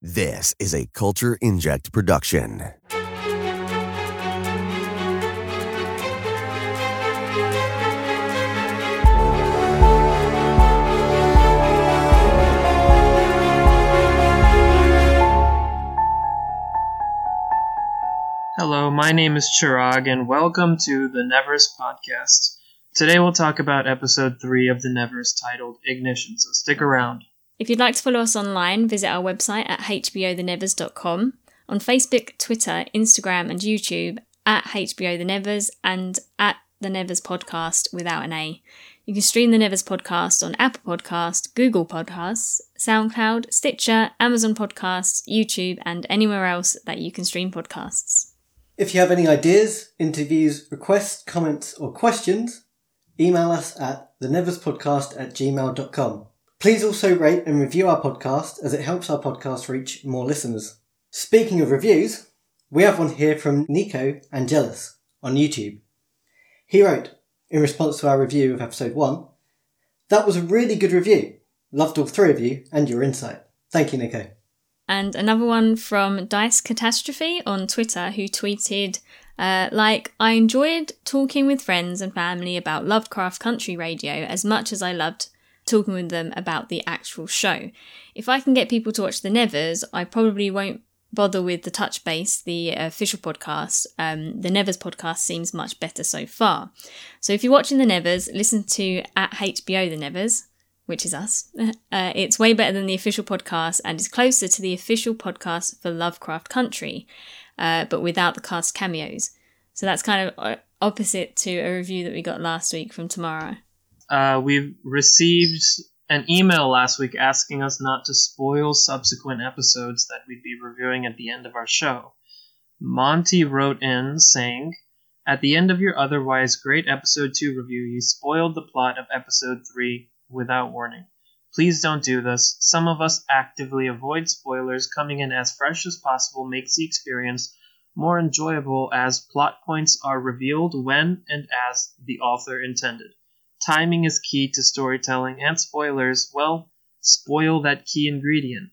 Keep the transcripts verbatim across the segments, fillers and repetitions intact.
This is a Culture Inject production. Hello, my name is Chirag, and welcome to The Nevers Podcast. Today we'll talk about Episode three of The Nevers, titled Ignition, so stick around. If you'd like to follow us online, visit our website at h b o the nevers dot com, on Facebook, Twitter, Instagram and YouTube at H B O The Nevers and at The Nevers Podcast without an A. You can stream The Nevers Podcast on Apple Podcasts, Google Podcasts, SoundCloud, Stitcher, Amazon Podcasts, YouTube and anywhere else that you can stream podcasts. If you have any ideas, interviews, requests, comments or questions, email us at the nevers podcast at gmail dot com. Please also rate and review our podcast, as it helps our podcast reach more listeners. Speaking of reviews, we have one here from Nico Angelus on YouTube. He wrote, in response to our review of episode one, "That was a really good review. Loved all three of you and your insight." Thank you, Nico. And another one from Dice Catastrophe on Twitter, who tweeted, Uh, like, I enjoyed talking with friends and family about Lovecraft Country Radio as much as I loved talking with them about the actual show. If I can get people to watch The Nevers, I probably won't bother with The Touch Base, the official podcast. Um, the Nevers podcast seems much better so far. So if you're watching The Nevers, listen to at H B O The Nevers, which is us. Uh, it's way better than the official podcast and is closer to the official podcast for Lovecraft Country, uh, but without the cast cameos. So that's kind of opposite to a review that we got last week from Tomorrow. Uh, we received an email last week asking us not to spoil subsequent episodes that we'd be reviewing at the end of our show. Monty wrote in saying, "At the end of your otherwise great episode two review, you spoiled the plot of episode three without warning. Please don't do this. Some of us actively avoid spoilers. Coming in as fresh as possible makes the experience more enjoyable, as plot points are revealed when and as the author intended. Timing is key to storytelling, and spoilers, well, spoil that key ingredient.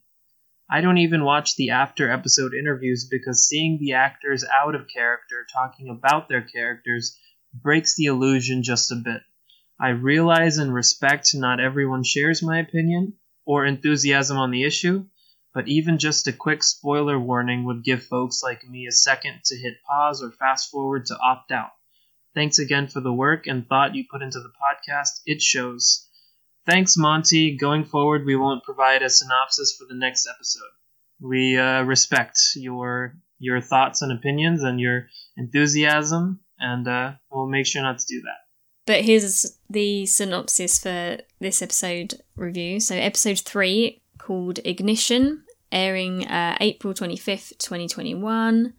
I don't even watch the after-episode interviews because seeing the actors out of character talking about their characters breaks the illusion just a bit. I realize and respect not everyone shares my opinion or enthusiasm on the issue, but even just a quick spoiler warning would give folks like me a second to hit pause or fast-forward to opt out. Thanks again for the work and thought you put into the podcast. It shows." Thanks, Monty. Going forward, we won't provide a synopsis for the next episode. We uh, respect your your thoughts and opinions and your enthusiasm, and uh, we'll make sure not to do that. But here's the synopsis for this episode review. So episode three, called Ignition, airing uh, April twenty-fifth, twenty twenty-one.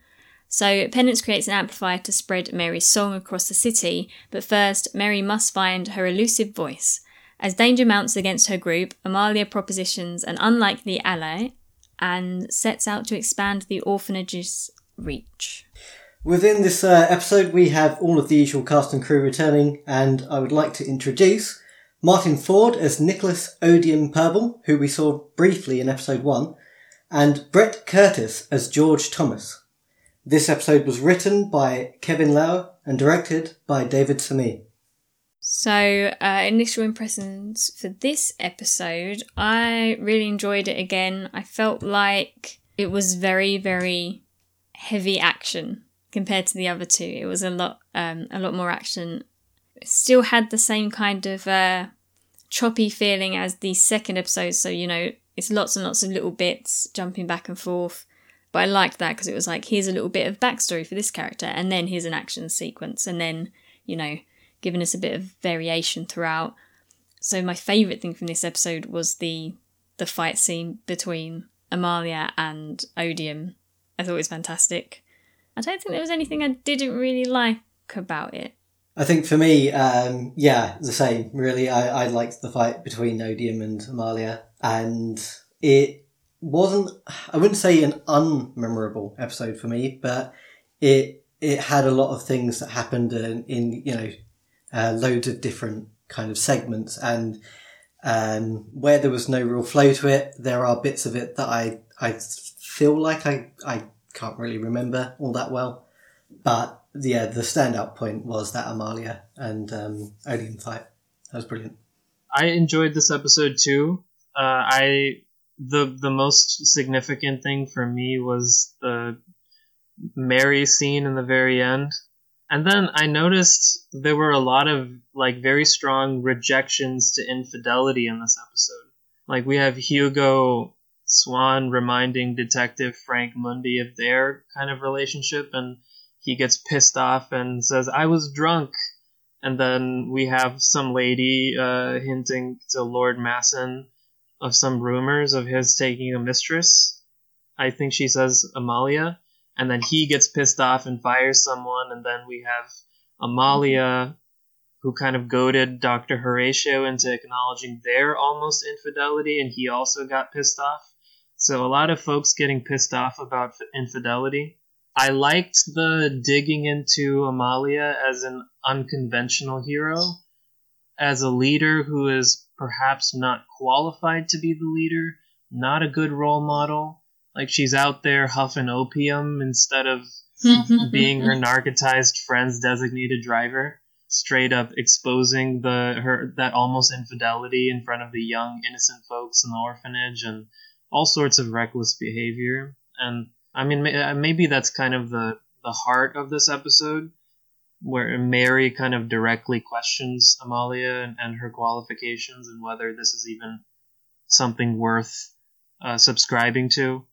So Penance creates an amplifier to spread Mary's song across the city, but first Mary must find her elusive voice. As danger mounts against her group, Amalia propositions an unlikely ally and sets out to expand the orphanage's reach. Within this uh, episode we have all of the usual cast and crew returning, and I would like to introduce Martin Ford as Nicholas Odium Purble, who we saw briefly in episode one, and Brett Curtis as George Thomas. This episode was written by Kevin Lau and directed by David Samee. So, uh, initial impressions for this episode, I really enjoyed it again. I felt like it was very, very heavy action compared to the other two. It was a lot, um, a lot more action. It still had the same kind of uh, choppy feeling as the second episode. So, you know, it's lots and lots of little bits jumping back and forth. But I liked that because it was like, here's a little bit of backstory for this character, and then here's an action sequence, and then, you know, giving us a bit of variation throughout. So my favourite thing from this episode was the the fight scene between Amalia and Odium. I thought it was fantastic. I don't think there was anything I didn't really like about it. I think for me, um, yeah, the same, really. I, I liked the fight between Odium and Amalia, and it wasn't, I wouldn't say an unmemorable episode for me, but it it had a lot of things that happened in, in you know, uh, loads of different kind of segments, and um, where there was no real flow to it, there are bits of it that I, I feel like I, I can't really remember all that well. But yeah, the standout point was that Amalia and um, alien fight. That was brilliant. I enjoyed this episode too. Uh, I the the most significant thing for me was the Mary scene in the very end. And then I noticed there were a lot of like very strong rejections to infidelity in this episode. Like we have Hugo Swan reminding Detective Frank Mundy of their kind of relationship, and he gets pissed off and says, "I was drunk." And then we have some lady uh, hinting to Lord Masson of some rumors of his taking a mistress. I think she says Amalia. And then he gets pissed off and fires someone. And then we have Amalia, who kind of goaded Doctor Horatio into acknowledging their almost infidelity. And he also got pissed off. So a lot of folks getting pissed off about infidelity. I liked the digging into Amalia as an unconventional hero, as a leader who is perhaps not qualified to be the leader, not a good role model. Like, she's out there huffing opium instead of being her narcotized friend's designated driver, straight up exposing the her that almost infidelity in front of the young, innocent folks in the orphanage and all sorts of reckless behavior. And, I mean, maybe that's kind of the, the heart of this episode, where Mary kind of directly questions Amalia and, and her qualifications and whether this is even something worth uh, subscribing to.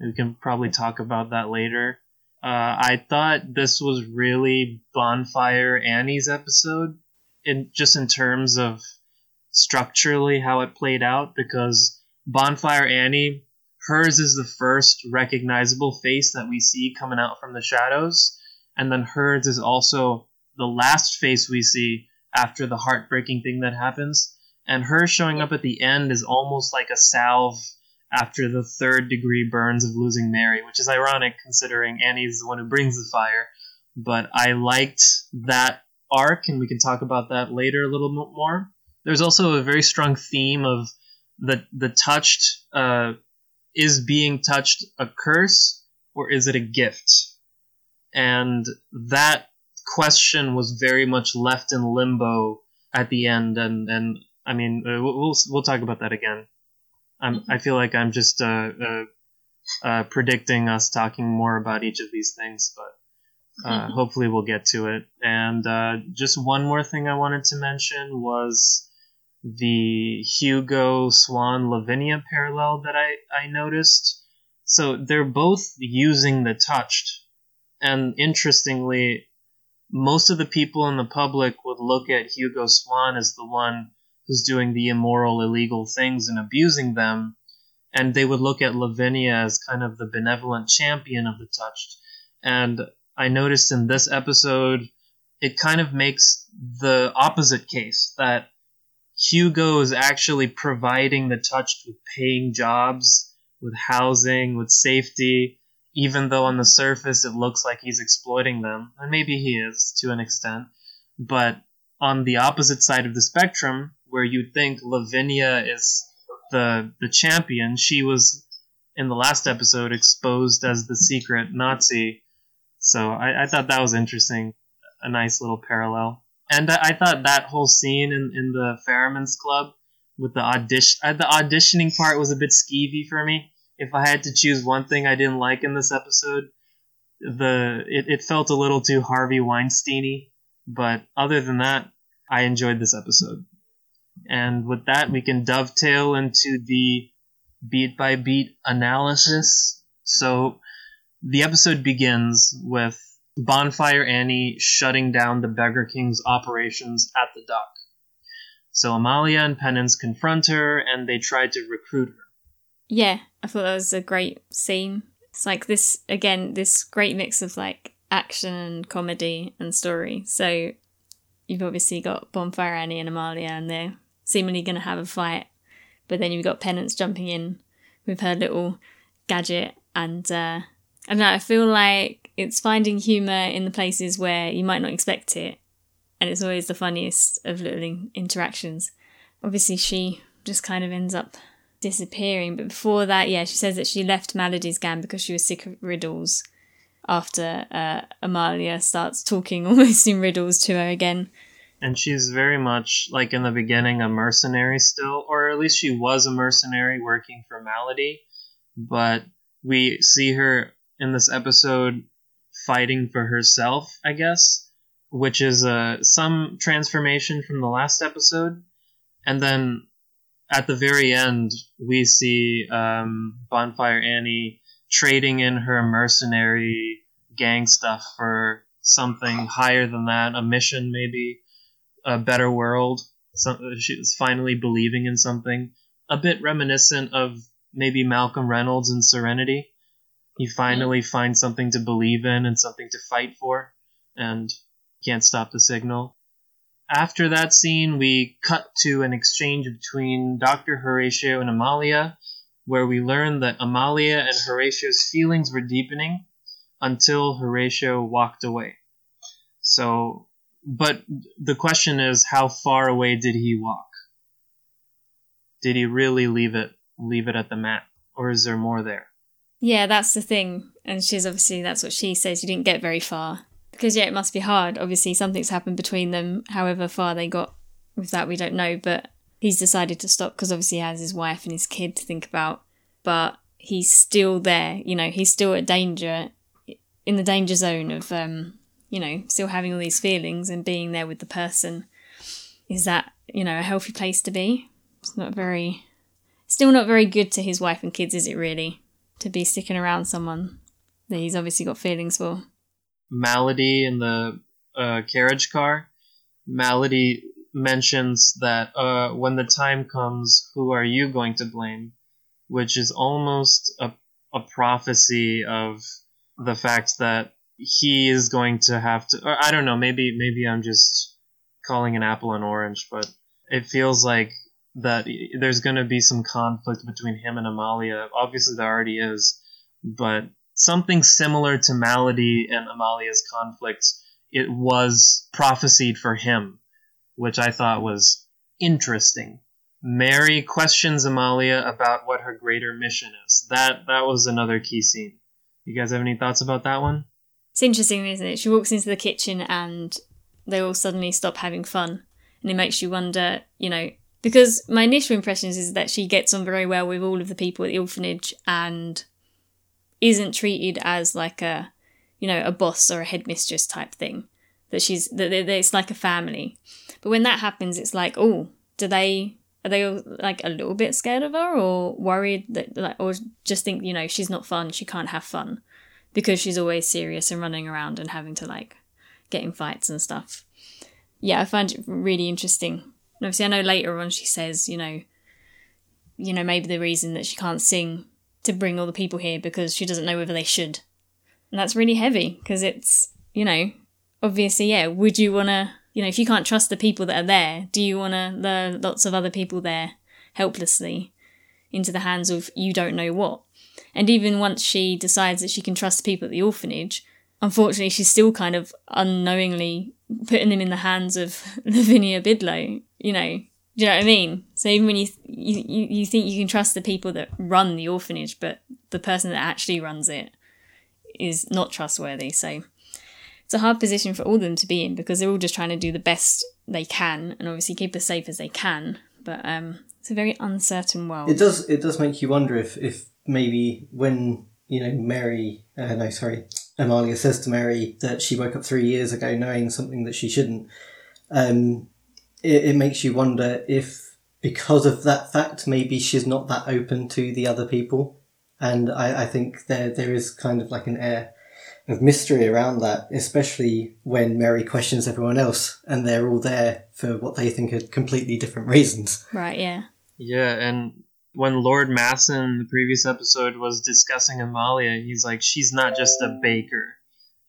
We can probably talk about that later. Uh, I thought this was really Bonfire Annie's episode, in just in terms of structurally how it played out, because Bonfire Annie, hers is the first recognizable face that we see coming out from the shadows, and then hers is also the last face we see after the heartbreaking thing that happens, and her showing up at the end is almost like a salve after the third degree burns of losing Mary, which is ironic considering Annie's the one who brings the fire. But I liked that arc, and we can talk about that later a little bit more. There's also a very strong theme of the the touched uh is being touched a curse or is it a gift? And that question was very much left in limbo at the end, and and I mean we'll we'll talk about that again. I'm, I feel like I'm just uh, uh, uh, predicting us talking more about each of these things, but uh, mm-hmm. hopefully we'll get to it. And uh, just one more thing I wanted to mention was the Hugo Swan Lavinia parallel that I, I noticed. So they're both using the touched. And interestingly, most of the people in the public would look at Hugo Swan as the one who's doing the immoral, illegal things and abusing them, and they would look at Lavinia as kind of the benevolent champion of the touched. And I noticed in this episode, it kind of makes the opposite case, that Hugo is actually providing the touched with paying jobs, with housing, with safety, even though on the surface it looks like he's exploiting them. And maybe he is, to an extent. But on the opposite side of the spectrum, where you'd think Lavinia is the the champion. She was, in the last episode, exposed as the secret Nazi. So I, I thought that was interesting. A nice little parallel. And I, I thought that whole scene in, in the Ferryman's Club with the audition, uh, the auditioning part was a bit skeevy for me. If I had to choose one thing I didn't like in this episode, the it, it felt a little too Harvey Weinstein-y. But other than that, I enjoyed this episode. And with that, we can dovetail into the beat-by-beat analysis. So the episode begins with Bonfire Annie shutting down the Beggar King's operations at the dock. So Amalia and Penance confront her, and they try to recruit her. Yeah, I thought that was a great scene. It's like this, again, this great mix of like action and comedy and story. So you've obviously got Bonfire Annie and Amalia, and they're seemingly going to have a fight. But then you've got Penance jumping in with her little gadget. And uh, I don't know, I feel like it's finding humour in the places where you might not expect it. And it's always the funniest of little in- interactions. Obviously, she just kind of ends up disappearing. But before that, yeah, she says that she left Maladie's gang because she was sick of riddles after uh, Amalia starts talking almost in riddles to her again. And she's very much, like in the beginning, a mercenary still, or at least she was a mercenary working for Maladie. But we see her in this episode fighting for herself, I guess, which is uh, some transformation from the last episode. And then at the very end, we see um, Bonfire Annie trading in her mercenary gang stuff for something higher than that, a mission maybe, a better world. So she's finally believing in something. A bit reminiscent of maybe Malcolm Reynolds in Serenity. He finally mm-hmm. finds something to believe in and something to fight for, and can't stop the signal. After that scene, we cut to an exchange between Doctor Horatio and Amalia, where we learn that Amalia and Horatio's feelings were deepening until Horatio walked away. So, but the question is, how far away did he walk? Did he really leave it, leave it at the map, or is there more there? Yeah, that's the thing. And she's obviously, that's what she says, you didn't get very far. Because, yeah, it must be hard. Obviously, something's happened between them, however far they got with that, we don't know. But he's decided to stop because, obviously, he has his wife and his kid to think about. But he's still there. You know, he's still at danger, in the danger zone of, um, you know, still having all these feelings and being there with the person. Is that, you know, a healthy place to be? It's not very... Still not very good to his wife and kids, is it really? To be sticking around someone that he's obviously got feelings for. Maladie in the uh, carriage car. Maladie mentions that uh, when the time comes, who are you going to blame? Which is almost a, a prophecy of the fact that he is going to have to... Or I don't know, maybe maybe I'm just calling an apple an orange, but it feels like that there's going to be some conflict between him and Amalia. Obviously there already is, but... Something similar to Maladie and Amalia's conflict, it was prophesied for him, which I thought was interesting. Mary questions Amalia about what her greater mission is. That that was another key scene. You guys have any thoughts about that one? It's interesting, isn't it? She walks into the kitchen and they all suddenly stop having fun. And it makes you wonder, you know, because my initial impression is that she gets on very well with all of the people at the orphanage and... isn't treated as like a, you know, a boss or a headmistress type thing, that she's that it's like a family. But when that happens, it's like, oh, do they are they all like a little bit scared of her or worried that like, or just think, you know, she's not fun, she can't have fun because she's always serious and running around and having to like get in fights and stuff. Yeah, I find it really interesting. And obviously, I know later on she says, you know, you know, maybe the reason that she can't sing. To bring all the people here because she doesn't know whether they should. And that's really heavy because it's, you know, obviously, yeah, would you want to, you know, if you can't trust the people that are there, do you want to lure lots of other people there helplessly into the hands of you don't know what? And even once she decides that she can trust people at the orphanage, unfortunately, she's still kind of unknowingly putting them in the hands of Lavinia Bidlow, you know. Do you know what I mean? So even when you, th- you you you think you can trust the people that run the orphanage, but the person that actually runs it is not trustworthy. So it's a hard position for all of them to be in because they're all just trying to do the best they can and obviously keep as safe as they can. But um, it's a very uncertain world. It does it does make you wonder if, if maybe when, you know, Mary, uh, no, sorry, Amalia says to Mary that she woke up three years ago knowing something that she shouldn't, um... It, it makes you wonder if, because of that fact, maybe she's not that open to the other people. And I, I think there there is kind of like an air of mystery around that, especially when Mary questions everyone else and they're all there for what they think are completely different reasons. Right, yeah. Yeah, and when Lord Masson in the previous episode was discussing Amalia, he's like, she's not just a baker.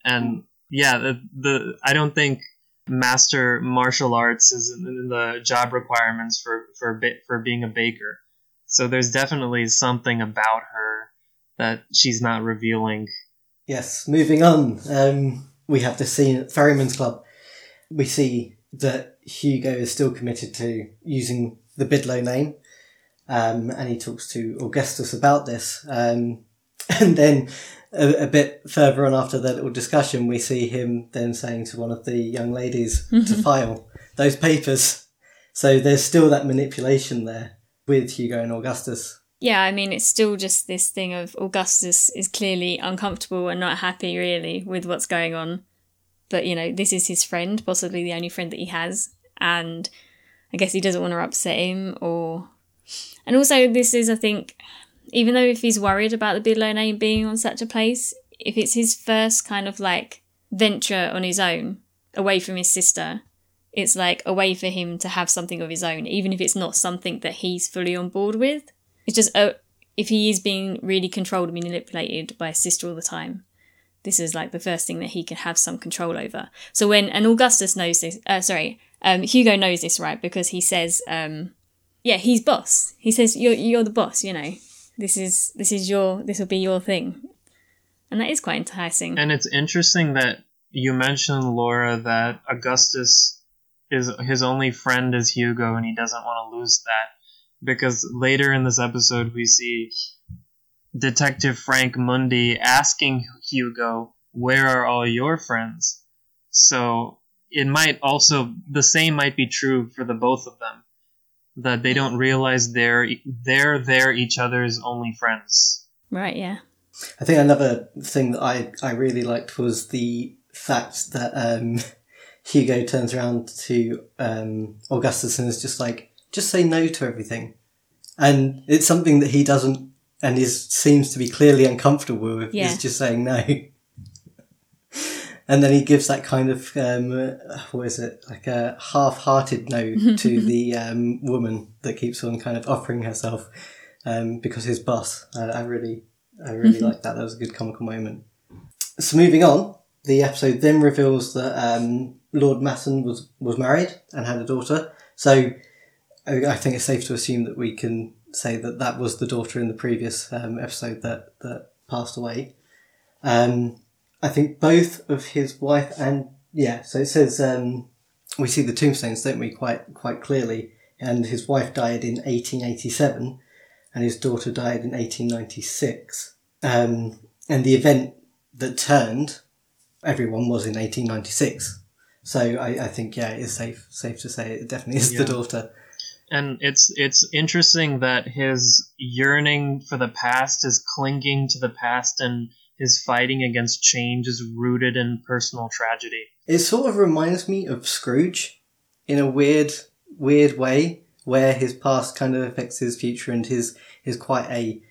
And yeah, the, the I don't think... master martial arts is in the job requirements for for a bit for being a baker, so there's definitely something about her that she's not revealing. Yes, moving on, um we have this scene at Ferryman's Club. We see that Hugo is still committed to using the Bidlow name, um, and he talks to Augustus about this. Um, and then a, a bit further on after that little discussion, we see him then saying to one of the young ladies mm-hmm. to file those papers. So there's still that manipulation there with Hugo and Augustus. Yeah, I mean, it's still just this thing of Augustus is clearly uncomfortable and not happy, really, with what's going on. But, you know, this is his friend, possibly the only friend that he has. And I guess he doesn't want to upset him or... And also this is, I think, even though if he's worried about the Bidlow name being on such a place, if it's his first kind of like venture on his own, away from his sister, it's like a way for him to have something of his own, even if it's not something that he's fully on board with. It's just uh, if he is being really controlled and manipulated by his sister all the time, this is like the first thing that he can have some control over. So when, and Augustus knows this, uh, sorry, um, Hugo knows this, right? Because he says, um, yeah, he's boss. He says, you're, you're the boss, you know, this is, this is your, this will be your thing. And that is quite enticing. And it's interesting that you mentioned, Laura, that Augustus is his only friend is Hugo and he doesn't want to lose that. Because later in this episode, we see Detective Frank Mundy asking Hugo, where are all your friends? So it might also, the same might be true for the both of them, that they don't realize they're, they're, they're each other's only friends. Right, yeah. I think another thing that I, I really liked was the fact that um, Hugo turns around to um, Augustus and is just like, just say no to everything. And it's something that he doesn't, and is seems to be clearly uncomfortable with, yeah. is just saying no. And then he gives that kind of, um, what is it, like a half-hearted no to the um, woman that keeps on kind of offering herself um, because his boss. I, I really, I really liked that. That was a good comical moment. So moving on, the episode then reveals that um, Lord Masson was, was married and had a daughter. So I think it's safe to assume that we can say that that was the daughter in the previous um, episode that, that passed away. Um, I think both of his wife and... Yeah, so it says... Um, we see the tombstones, don't we, quite quite clearly. And his wife died in eighteen eighty-seven and his daughter died in eighteen ninety-six. Um, and the event that turned everyone was in eighteen ninety-six. So I, I think, yeah, it is safe, safe to say it definitely is yeah. the daughter. And it's it's interesting that his yearning for the past, his clinging to the past, and his fighting against change is rooted in personal tragedy. It sort of reminds me of Scrooge in a weird, weird way, where his past kind of affects his future, and his is quite a,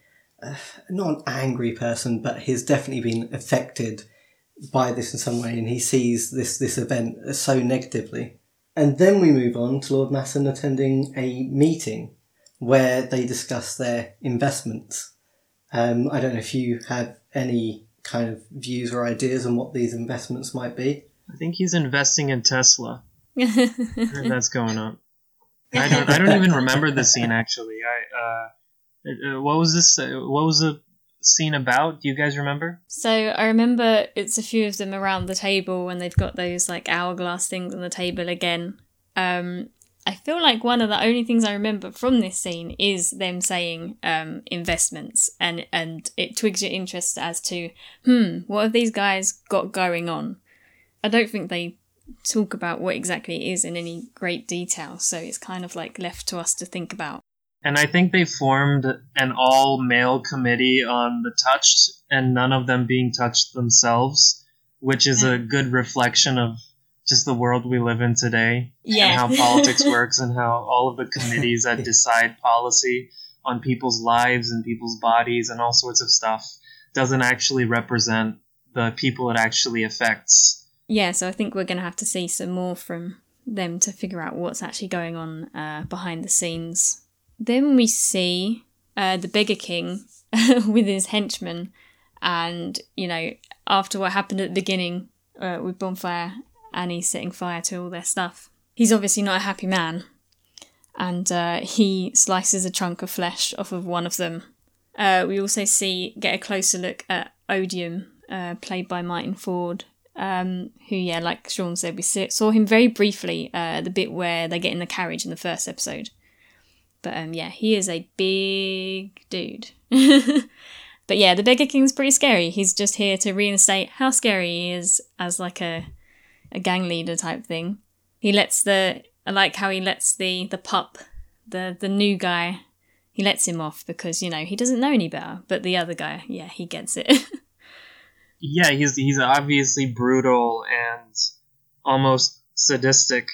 uh, not an angry person, but he's definitely been affected by this in some way, and he sees this, this event so negatively. And then we move on to Lord Masson attending a meeting where they discuss their investments. Um, I don't know if you have any kind of views or ideas on what these investments might be. I think he's investing in Tesla. I heard that's going on. I don't. I don't even remember the scene actually. I. Uh, what was this? What was the scene about? Do you guys remember? So I remember it's a few of them around the table and they've got those like hourglass things on the table again. Um, I feel like one of the only things I remember from this scene is them saying um, investments and, and it twigs your interest as to, hmm, what have these guys got going on? I don't think they talk about what exactly it is in any great detail, so it's kind of like left to us to think about. And I think they formed an all-male committee on the touched and none of them being touched themselves, which is a good reflection of just the world we live in today yeah. and how politics works and how all of the committees that decide policy on people's lives and people's bodies and all sorts of stuff doesn't actually represent the people it actually affects. Yeah, so I think we're going to have to see some more from them to figure out what's actually going on uh, behind the scenes. Then we see uh, the Beggar King with his henchmen. And, you know, after what happened at the beginning uh, with Bonfire Annie setting fire to all their stuff, he's obviously not a happy man. And uh, he slices a chunk of flesh off of one of them. Uh, we also see, get a closer look at Odium, uh, played by Martin Ford, um, who, yeah, like Shaun said, we saw him very briefly uh, at the bit where they get in the carriage in the first episode. But um, yeah, he is a big dude. But yeah, the Beggar King's pretty scary. He's just here to reinstate how scary he is as like a a gang leader type thing. He lets the... I like how he lets the, the pup, the, the new guy, he lets him off because, you know, he doesn't know any better. But the other guy, yeah, he gets it. Yeah, he's he's obviously brutal and almost sadistic.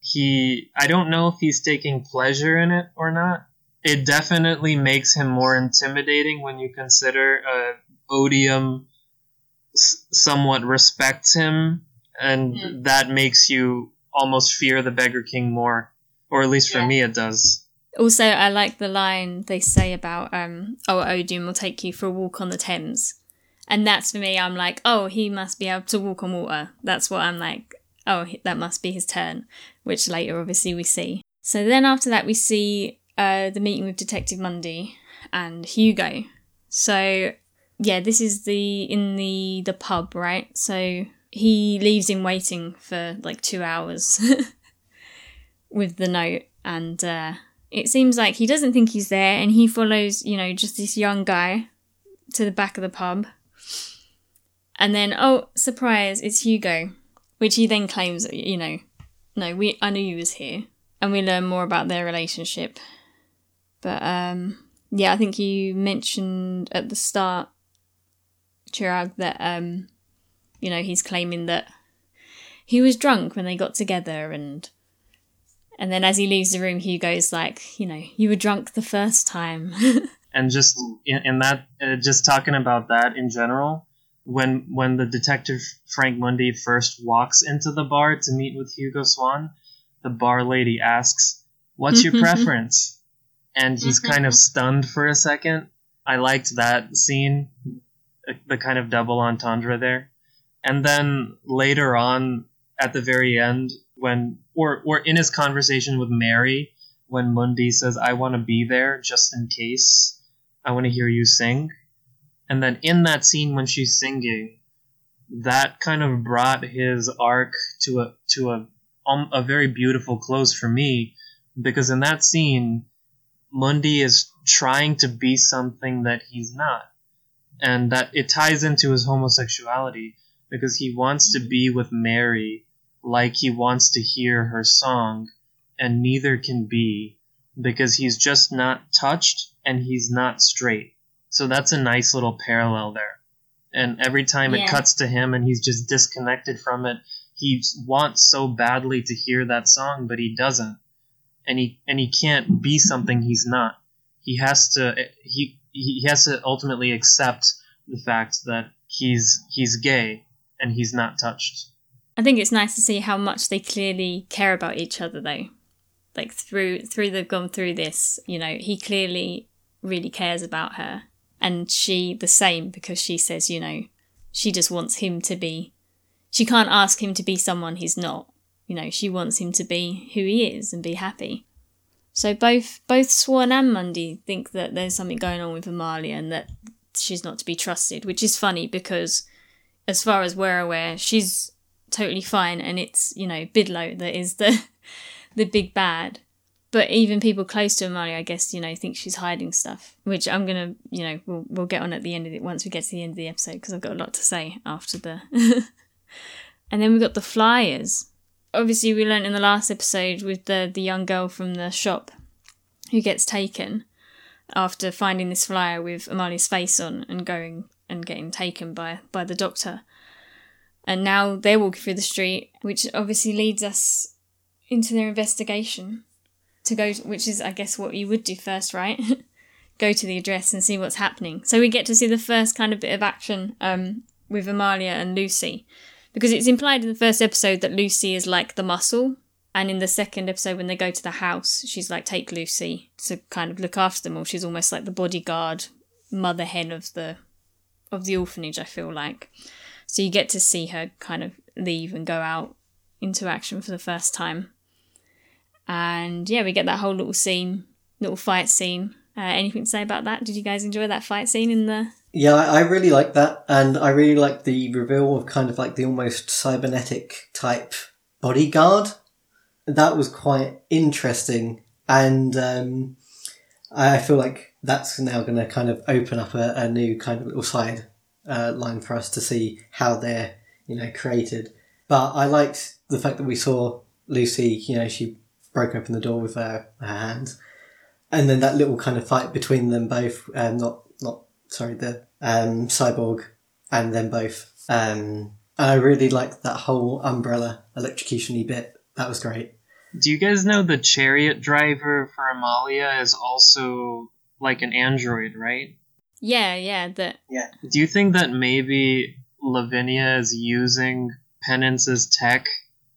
He... I don't know if he's taking pleasure in it or not. It definitely makes him more intimidating when you consider uh, Odium s- somewhat respects him, and mm. that makes you almost fear the Beggar King more, or at least for yeah. me it does. Also, I like the line they say about, um, oh, Odium will take you for a walk on the Thames. And that's for me, I'm like, oh, he must be able to walk on water. That's what I'm like, oh, that must be his turn, which later obviously we see. So then after that we see... Uh, the meeting with Detective Mundy and Hugo. So, yeah, this is the in the, the pub, right? So he leaves him waiting for like two hours with the note, and uh, it seems like he doesn't think he's there, and he follows, you know, just this young guy to the back of the pub. And then, oh, surprise, it's Hugo, which he then claims, you know, no, we I knew you was here. And we learn more about their relationship. But, um, yeah, I think you mentioned at the start, Chirag, that, um, you know, he's claiming that he was drunk when they got together. And and then as he leaves the room, Hugo's like, you know, you were drunk the first time. And just in, in that, uh, just talking about that in general, when, when the Detective Frank Mundy first walks into the bar to meet with Hugo Swan, the bar lady asks, what's your preference? And he's mm-hmm. kind of stunned for a second. I liked that scene, the kind of double entendre there. And then later on, at the very end, when or or in his conversation with Mary, when Mundy says, I want to be there just in case. I want to hear you sing. And then in that scene when she's singing, that kind of brought his arc to a to a um, a very beautiful close for me, because in that scene, Mundy is trying to be something that he's not, and that it ties into his homosexuality, because he wants to be with Mary like he wants to hear her song, and neither can be, because he's just not touched and he's not straight. So that's a nice little parallel there. And every time yeah. it cuts to him and he's just disconnected from it, he wants so badly to hear that song, but he doesn't. And he and he can't be something he's not. He has to he he has to ultimately accept the fact that he's he's gay and he's not touched. I think it's nice to see how much they clearly care about each other, though. Like through through they've gone through this, you know, he clearly really cares about her, and she the same, because she says, you know, she just wants him to be. She can't ask him to be someone he's not. You know, she wants him to be who he is and be happy. So both both Swan and Mundy think that there's something going on with Amalia and that she's not to be trusted, which is funny because, as far as we're aware, she's totally fine, and it's, you know, Bidlow that is the the big bad. But even people close to Amalia, I guess, you know, think she's hiding stuff, which I'm going to, you know, we'll, we'll get on at the end of it once we get to the end of the episode, because I've got a lot to say after the... And then we've got the flyers. Obviously, we learnt in the last episode with the, the young girl from the shop who gets taken after finding this flyer with Amalia's face on and going and getting taken by, by the doctor. And now they're walking through the street, which obviously leads us into their investigation to go, to, which is, I guess, what you would do first, right? Go to the address and see what's happening. So we get to see the first kind of bit of action um, with Amalia and Lucy. Because it's implied in the first episode that Lucy is like the muscle. And in the second episode, when they go to the house, she's like, take Lucy to kind of look after them all. She's almost like the bodyguard mother hen of the of the orphanage, I feel like. So you get to see her kind of leave and go out into action for the first time. And yeah, we get that whole little scene, little fight scene. Uh, anything to say about that? Did you guys enjoy that fight scene in the... Yeah, I really like that, and I really like the reveal of kind of like the almost cybernetic type bodyguard. That was quite interesting, And um, I feel like that's now going to kind of open up a, a new kind of little side uh, line for us to see how they're, you know, created. But I liked the fact that we saw Lucy, you know, she broke open the door with her, her hands. And then that little kind of fight between them both, um, not, not, sorry, the um, cyborg and them both. Um, and I really liked that whole umbrella electrocution-y bit. That was great. Do you guys know the chariot driver for Amalia is also like an android, right? Yeah, yeah. The... yeah. Do you think that maybe Lavinia is using Penance's tech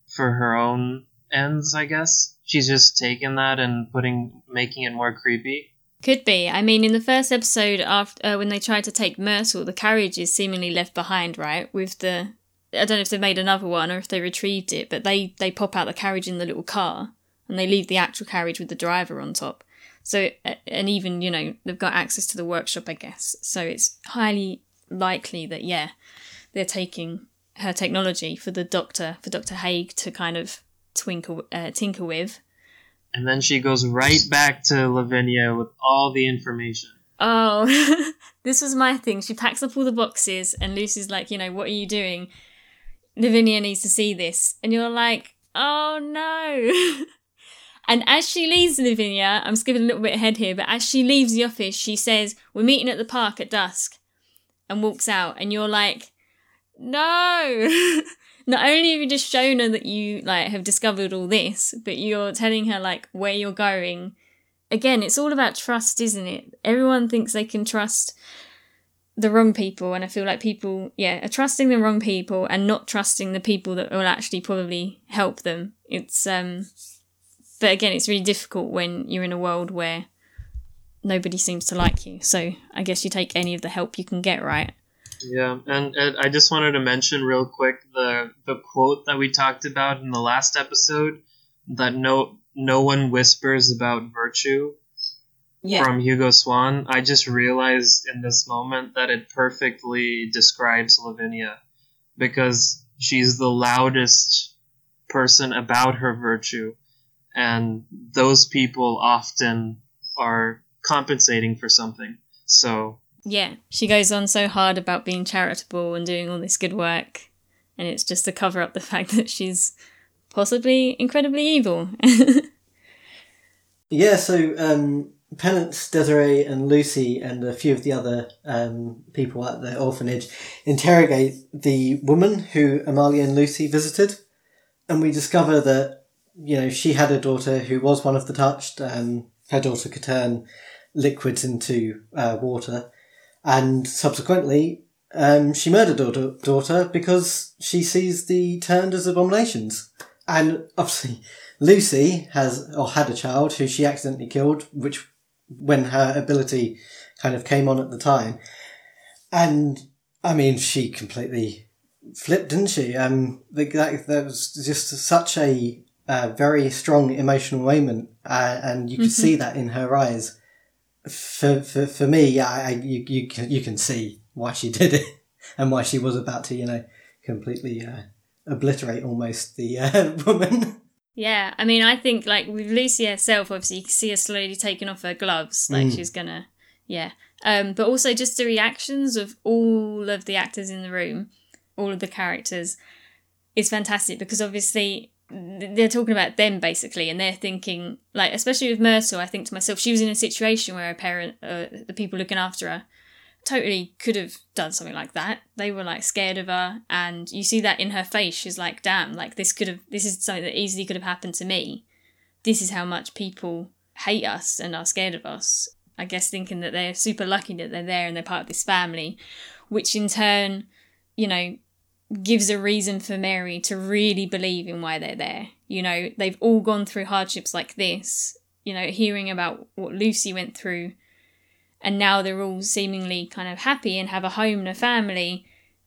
for her own ends, I guess? She's just taking that and putting, making it more creepy? Could be. I mean, in the first episode, after uh, when they tried to take Myrtle, the carriage is seemingly left behind, right? With the... I don't know if they've made another one or if they retrieved it, but they, they pop out the carriage in the little car and they leave the actual carriage with the driver on top. So, and even, you know, they've got access to the workshop, I guess. So it's highly likely that, yeah, they're taking her technology for the doctor, for Doctor Haig to kind of twinkle, uh, tinker with. And then she goes right back to Lavinia with all the information. Oh, this was my thing. She packs up all the boxes and Lucy's like, you know, what are you doing? Lavinia needs to see this. And you're like, oh no. And as she leaves Lavinia, I'm skipping a little bit ahead here, but as she leaves the office, she says, we're meeting at the park at dusk, and walks out. And you're like, no. Not only have you just shown her that you like have discovered all this, but you're telling her like where you're going. Again, it's all about trust, isn't it? Everyone thinks they can trust the wrong people, and I feel like people, yeah, are trusting the wrong people and not trusting the people that will actually probably help them. It's, um, but again, it's really difficult when you're in a world where nobody seems to like you. So I guess you take any of the help you can get, right? Yeah, and, and I just wanted to mention real quick the the quote that we talked about in the last episode, that no no one whispers about virtue. Yeah. From Hugo Swan. I just realized in this moment that it perfectly describes Lavinia, because she's the loudest person about her virtue, and those people often are compensating for something. So yeah, she goes on so hard about being charitable and doing all this good work, and it's just to cover up the fact that she's possibly incredibly evil. Yeah, so um Penance, Desiree, and Lucy and a few of the other um, people at the orphanage interrogate the woman who Amalia and Lucy visited, and we discover that, you know, she had a daughter who was one of the touched. Um, her daughter could turn liquids into uh, water, and subsequently um, she murdered her da- daughter because she sees the turned as abominations. And obviously Lucy has or had a child who she accidentally killed, which when her ability kind of came on at the time. And, I mean, she completely flipped, didn't she? Um, that, that was just such a uh, very strong emotional moment, uh, and you could mm-hmm. see that in her eyes. For for, for me, I, I, you, you, can, you can see why she did it and why she was about to, you know, completely uh, obliterate almost the uh, woman. Yeah, I mean, I think, like, with Lucy herself, obviously, you can see her slowly taking off her gloves, like mm. she's gonna, yeah. Um, but also just the reactions of all of the actors in the room, all of the characters, is fantastic, because obviously they're talking about them, basically, and they're thinking, like, especially with Myrtle, I think to myself, she was in a situation where her parent, uh, the people looking after her, totally could have done something like that. They were like scared of her, and you see that in her face. She's like, damn, like this could have this is something that easily could have happened to me. This is how much people hate us and are scared of us. I guess thinking that they're super lucky that they're there and they're part of this family, which in turn, you know, gives a reason for Mary to really believe in why they're there. You know, they've all gone through hardships like this, you know, hearing about what Lucy went through. And now they're all seemingly kind of happy and have a home and a family.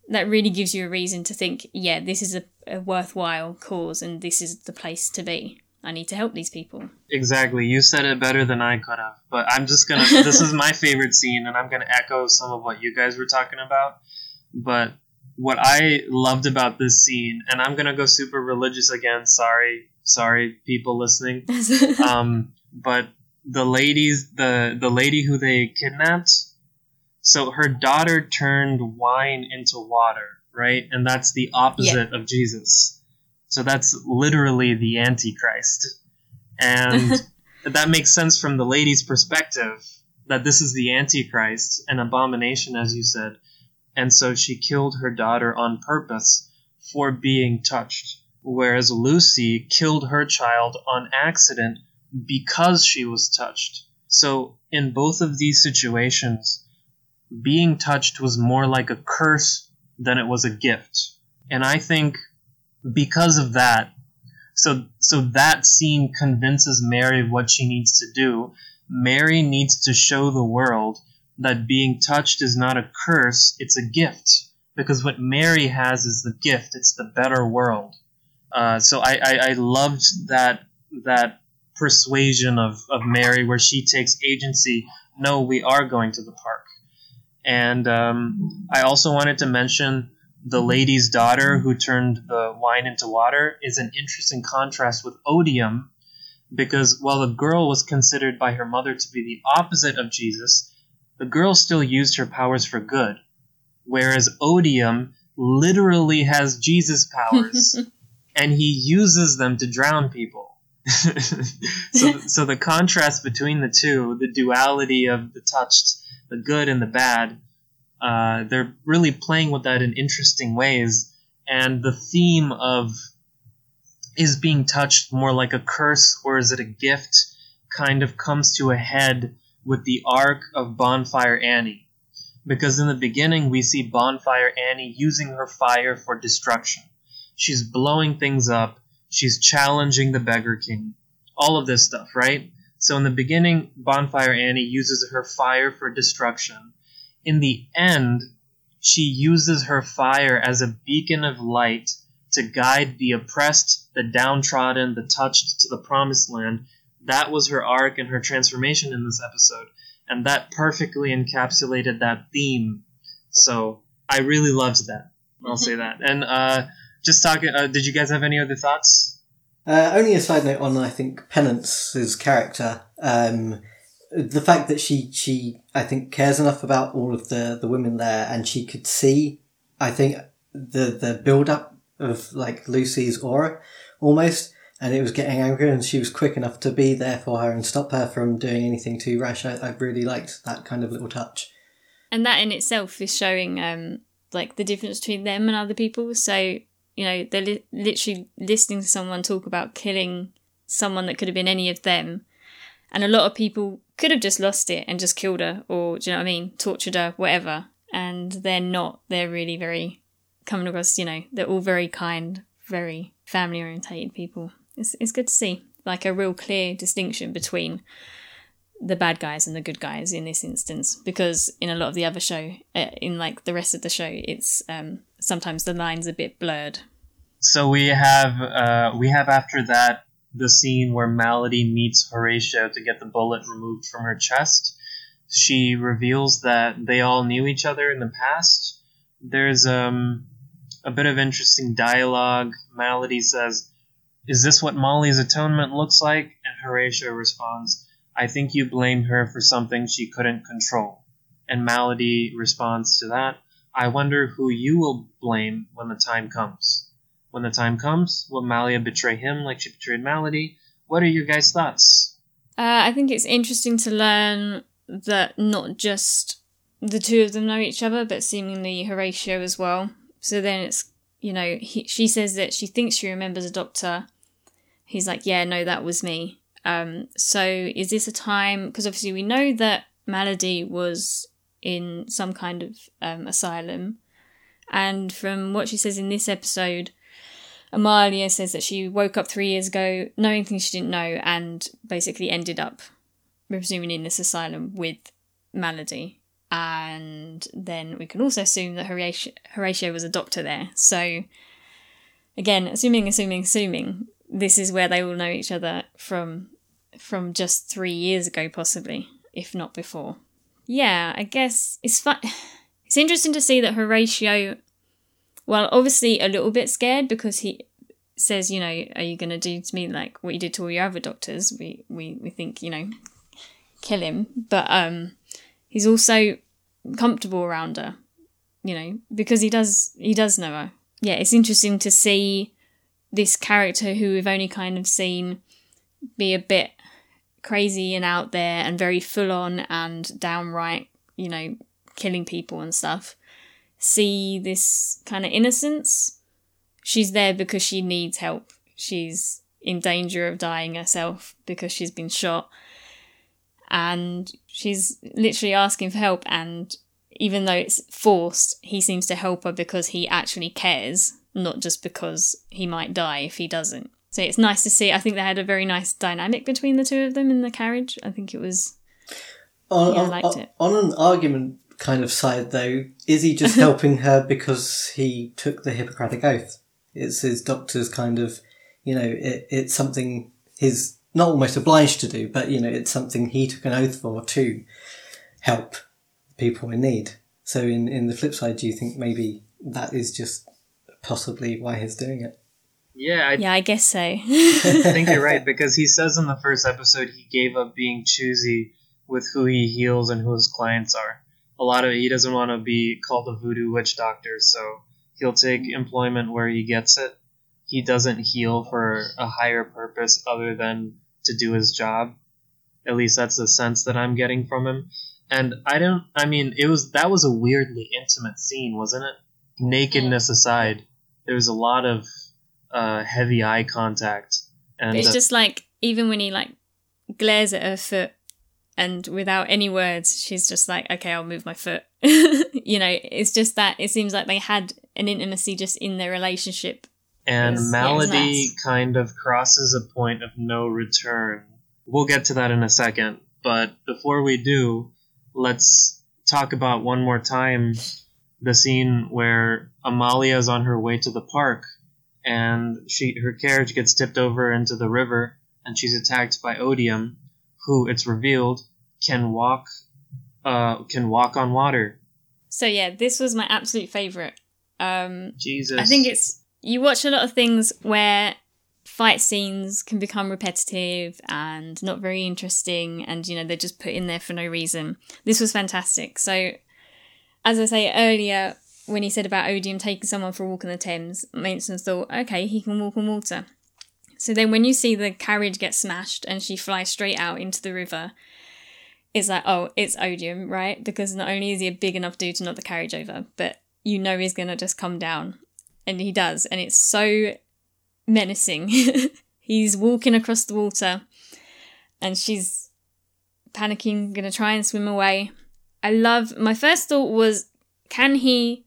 That really gives you a reason to think, yeah, this is a, a worthwhile cause and this is the place to be. I need to help these people. Exactly. You said it better than I could have. But I'm just going to... This is my favorite scene, and I'm going to echo some of what you guys were talking about. But what I loved about this scene, and I'm going to go super religious again. Sorry. Sorry, people listening. Um, but the ladies, the, the lady who they kidnapped, so her daughter turned wine into water, right? And that's the opposite yeah. of Jesus. So that's literally the Antichrist. And that makes sense from the lady's perspective, that this is the Antichrist, an abomination, as you said. And so she killed her daughter on purpose for being touched. Whereas Lucy killed her child on accident because she was touched. So in both of these situations, being touched was more like a curse than it was a gift. And I think because of that, so so that scene convinces Mary of what she needs to do. Mary needs to show the world that being touched is not a curse, it's a gift. Because what Mary has is the gift, it's the better world. Uh, so I, I, I loved that that persuasion of, of Mary where she takes agency. No, we are going to the park. And um, I also wanted to mention the lady's daughter who turned the wine into water is an interesting contrast with odium, because while the girl was considered by her mother to be the opposite of Jesus, the girl still used her powers for good, whereas odium literally has Jesus' powers. And he uses them to drown people. so, so the contrast between the two, the duality of the touched, the good and the bad, uh, they're really playing with that in interesting ways. And the theme of is being touched more like a curse or is it a gift kind of comes to a head with the arc of Bonfire Annie. Because in the beginning, we see Bonfire Annie using her fire for destruction. She's blowing things up. She's challenging the Beggar King. All of this stuff, right? So in the beginning, Bonfire Annie uses her fire for destruction. In the end, she uses her fire as a beacon of light to guide the oppressed, the downtrodden, the touched to the promised land. That was her arc and her transformation in this episode. And that perfectly encapsulated that theme. So I really loved that. I'll say that. And, uh... Just talking, uh, did you guys have any other thoughts? Uh, only a side note on, I think, Penance's character. Um, the fact that she, she, I think, cares enough about all of the, the women there, and she could see, I think, the, the build-up of, like, Lucy's aura, almost, and it was getting angry, and she was quick enough to be there for her and stop her from doing anything too rash. I, I really liked that kind of little touch. And that in itself is showing, um, like, the difference between them and other people, so... You know, they're li- literally listening to someone talk about killing someone that could have been any of them. And a lot of people could have just lost it and just killed her or, do you know what I mean, tortured her, whatever. And they're not. They're really very coming across, you know, they're all very kind, very family-orientated people. It's it's good to see, like, a real clear distinction between the bad guys and the good guys in this instance, because in a lot of the other show, uh, in, like, the rest of the show, it's... um. Sometimes the line's a bit blurred. So we have uh, we have after that the scene where Maladie meets Horatio to get the bullet removed from her chest. She reveals that they all knew each other in the past. There's um, a bit of interesting dialogue. Maladie says, "Is this what Molly's atonement looks like?" And Horatio responds, "I think you blame her for something she couldn't control." And Maladie responds to that, "I wonder who you will blame when the time comes. When the time comes, will Malia betray him like she betrayed Maladie?" What are your guys' thoughts? Uh, I think it's interesting to learn that not just the two of them know each other, but seemingly Horatio as well. So then it's, you know, he, she says that she thinks she remembers a doctor. He's like, yeah, no, that was me. Um, so is this a time... Because obviously we know that Maladie was... in some kind of um, asylum. And from what she says in this episode, Amalia says that she woke up three years ago knowing things she didn't know and basically ended up, we're presuming, in this asylum with Maladie. And then we can also assume that Horatio, Horatio was a doctor there. So, again, assuming, assuming, assuming, this is where they all know each other from from just three years ago, possibly, if not before. Yeah, I guess it's fun. It's interesting to see that Horatio, well, obviously a little bit scared because he says, you know, are you going to do to me like what you did to all your other doctors? We, we, we think, you know, kill him. But um, he's also comfortable around her, you know, because he does he does know her. Yeah, it's interesting to see this character who we've only kind of seen be a bit crazy and out there and very full on and downright, you know, killing people and stuff, see this kind of innocence. She's there because she needs help. She's in danger of dying herself because she's been shot. And she's literally asking for help. And even though it's forced, he seems to help her because he actually cares, not just because he might die if he doesn't. So it's nice to see. I think they had a very nice dynamic between the two of them in the carriage. I think it was... On, yeah, I liked on, it. On an argument kind of side, though, is he just helping her because he took the Hippocratic Oath? It's his doctor's kind of, you know, it, it's something he's not almost obliged to do, but, you know, it's something he took an oath for to help people in need. So in, in the flip side, do you think maybe that is just possibly why he's doing it? Yeah, I, yeah, I guess so. I think you're right, because he says in the first episode he gave up being choosy with who he heals and who his clients are. A lot of it, he doesn't want to be called a voodoo witch doctor, so he'll take employment where he gets it. He doesn't heal for a higher purpose other than to do his job. At least that's the sense that I'm getting from him. And I don't, I mean, it was, that was a weirdly intimate scene, wasn't it? Nakedness aside, there was a lot of uh, heavy eye contact. And but it's uh, just like, even when he like glares at her foot, and without any words, she's just like, okay, I'll move my foot. You know, it's just that it seems like they had an intimacy just in their relationship. And was, Maladie yeah, nice. kind of crosses a point of no return. We'll get to that in a second. But before we do, let's talk about one more time the scene where Amalia's on her way to the park and she her carriage gets tipped over into the river and she's attacked by Odium, who, it's revealed, can walk uh, can walk on water. So yeah, this was my absolute favourite. Um, Jesus. I think it's... You watch a lot of things where fight scenes can become repetitive and not very interesting and, you know, they're just put in there for no reason. This was fantastic. So, as I say earlier, when he said about Odium taking someone for a walk in the Thames, Mason thought, okay, he can walk on water. So then when you see the carriage get smashed and she flies straight out into the river, it's like, oh, it's Odium, right? Because not only is he a big enough dude to knock the carriage over, but you know he's going to just come down. And he does. And it's so menacing. He's walking across the water and she's panicking, going to try and swim away. I love... My first thought was, can he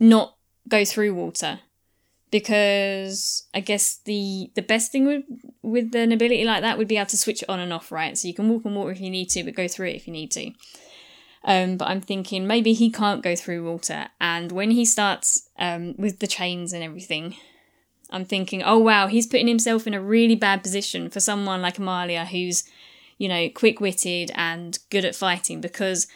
not go through water? Because I guess the the best thing with, with an ability like that would be able to switch it on and off, right? So you can walk on water if you need to, but go through it if you need to. Um, but I'm thinking maybe he can't go through water. And when he starts um, with the chains and everything, I'm thinking, oh, wow, he's putting himself in a really bad position for someone like Amalia who's, you know, quick-witted and good at fighting because...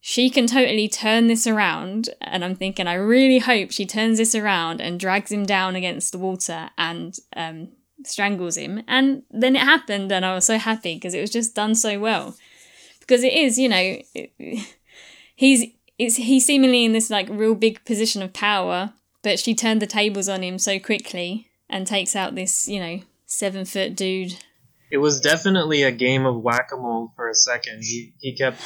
She can totally turn this around, and I'm thinking, I really hope she turns this around and drags him down against the water and um, strangles him. And then it happened, and I was so happy because it was just done so well. Because it is, you know, it, he's it's he's seemingly in this like real big position of power, but she turned the tables on him so quickly and takes out this, you know, seven foot dude. It was definitely a game of whack-a-mole for a second. He he kept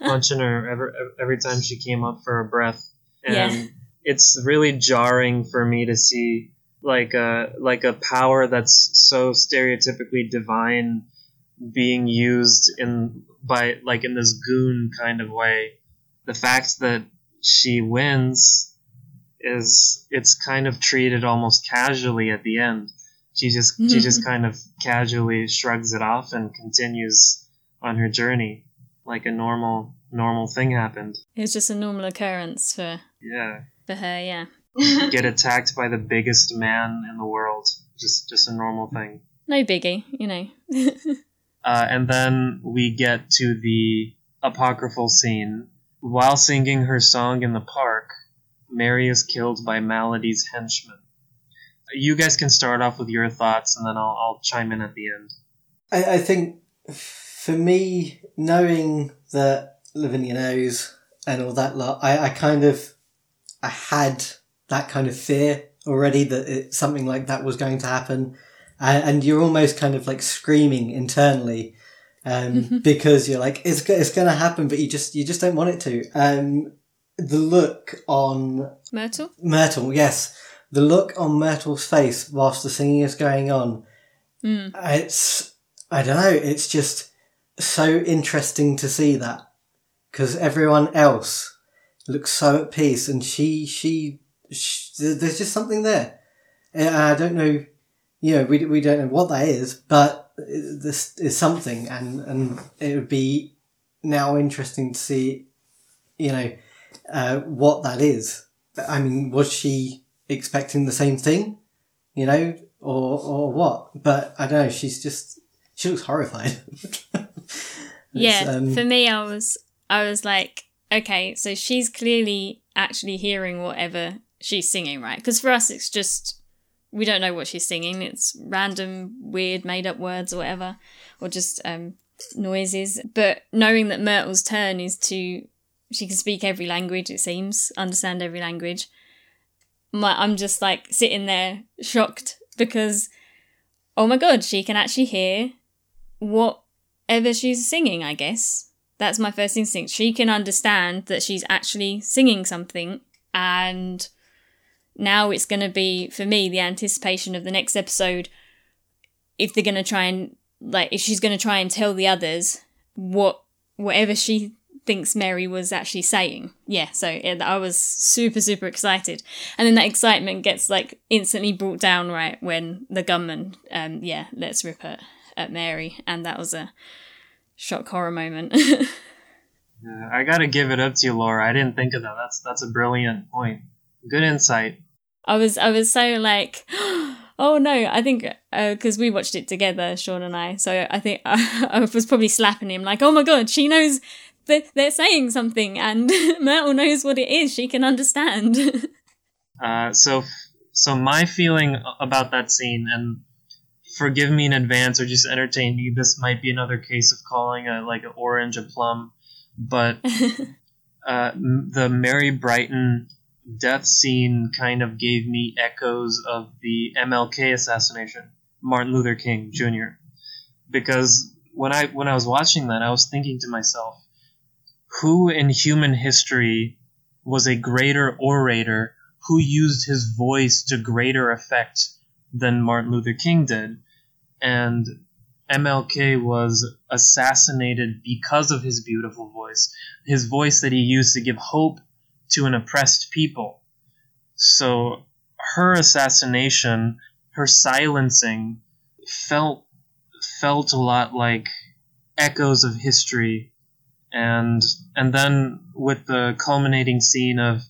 punching her every, every time she came up for a breath. And yeah. It's really jarring for me to see like a, like a power that's so stereotypically divine being used in by like in this goon kind of way. The fact that she wins is it's kind of treated almost casually at the end. She just mm. she just kind of casually shrugs it off and continues on her journey like a normal normal thing happened. It was just a normal occurrence for yeah for her, yeah. Get attacked by the biggest man in the world, just just a normal thing. No biggie, you know. uh, and then we get to the apocryphal scene. While singing her song in the park, Mary is killed by Maladie's henchmen. you guys can start off with your thoughts, and then I'll, I'll chime in at the end. I, I think for me, knowing that Lavinia knows and all that lot, I, I kind of, I had that kind of fear already that it, something like that was going to happen. Uh, and you're almost kind of like screaming internally um, because you're like, it's it's going to happen, but you just you just don't want it to. Um, the look on... Myrtle? Myrtle, yes. The look on Myrtle's face whilst the singing is going on, mm. it's, I don't know, it's just so interesting to see that because everyone else looks so at peace and she, she, she there's just something there. And I don't know, you know, we, we don't know what that is, but this is something and, and it would be now interesting to see, you know, uh, what that is. I mean, was she expecting the same thing, you know, or or what? But I don't know, she's just, she looks horrified. Yeah, um... for me, I was, I was like, okay, so she's clearly actually hearing whatever she's singing, right? Because for us, it's just, we don't know what she's singing. It's random, weird, made-up words or whatever, or just um, noises. But knowing that Myrtle's turn is to, she can speak every language, it seems, understand every language. My, I'm just like sitting there shocked because, oh my God, she can actually hear whatever she's singing, I guess. That's my first instinct. She can understand that she's actually singing something. And now it's going to be, for me, the anticipation of the next episode. If they're going to try and, like, if she's going to try and tell the others what, whatever she thinks Mary was actually saying. Yeah, so I was super, super excited. And then that excitement gets, like, instantly brought down, right, when the gunman, um, yeah, let's rip at, at Mary. And that was a shock horror moment. Yeah, I gotta give it up to you, Laura. I didn't think of that. That's that's a brilliant point. Good insight. I was, I was so, like... Oh no, I think, because uh, we watched it together, Shaun and I, so I think I, I was probably slapping him, like, oh my God, she knows... They're saying something, and Myrtle knows what it is. She can understand. uh, so, so my feeling about that scene, and forgive me in advance, or just entertain me. This might be another case of calling a like an orange a plum, but uh, the Mary Brighton death scene kind of gave me echoes of the M L K assassination, Martin Luther King Junior Because when I when I was watching that, I was thinking to myself, who in human history was a greater orator who used his voice to greater effect than Martin Luther King did? And M L K was assassinated because of his beautiful voice, his voice that he used to give hope to an oppressed people. So her assassination, her silencing, felt felt a lot like echoes of history. And and then with the culminating scene of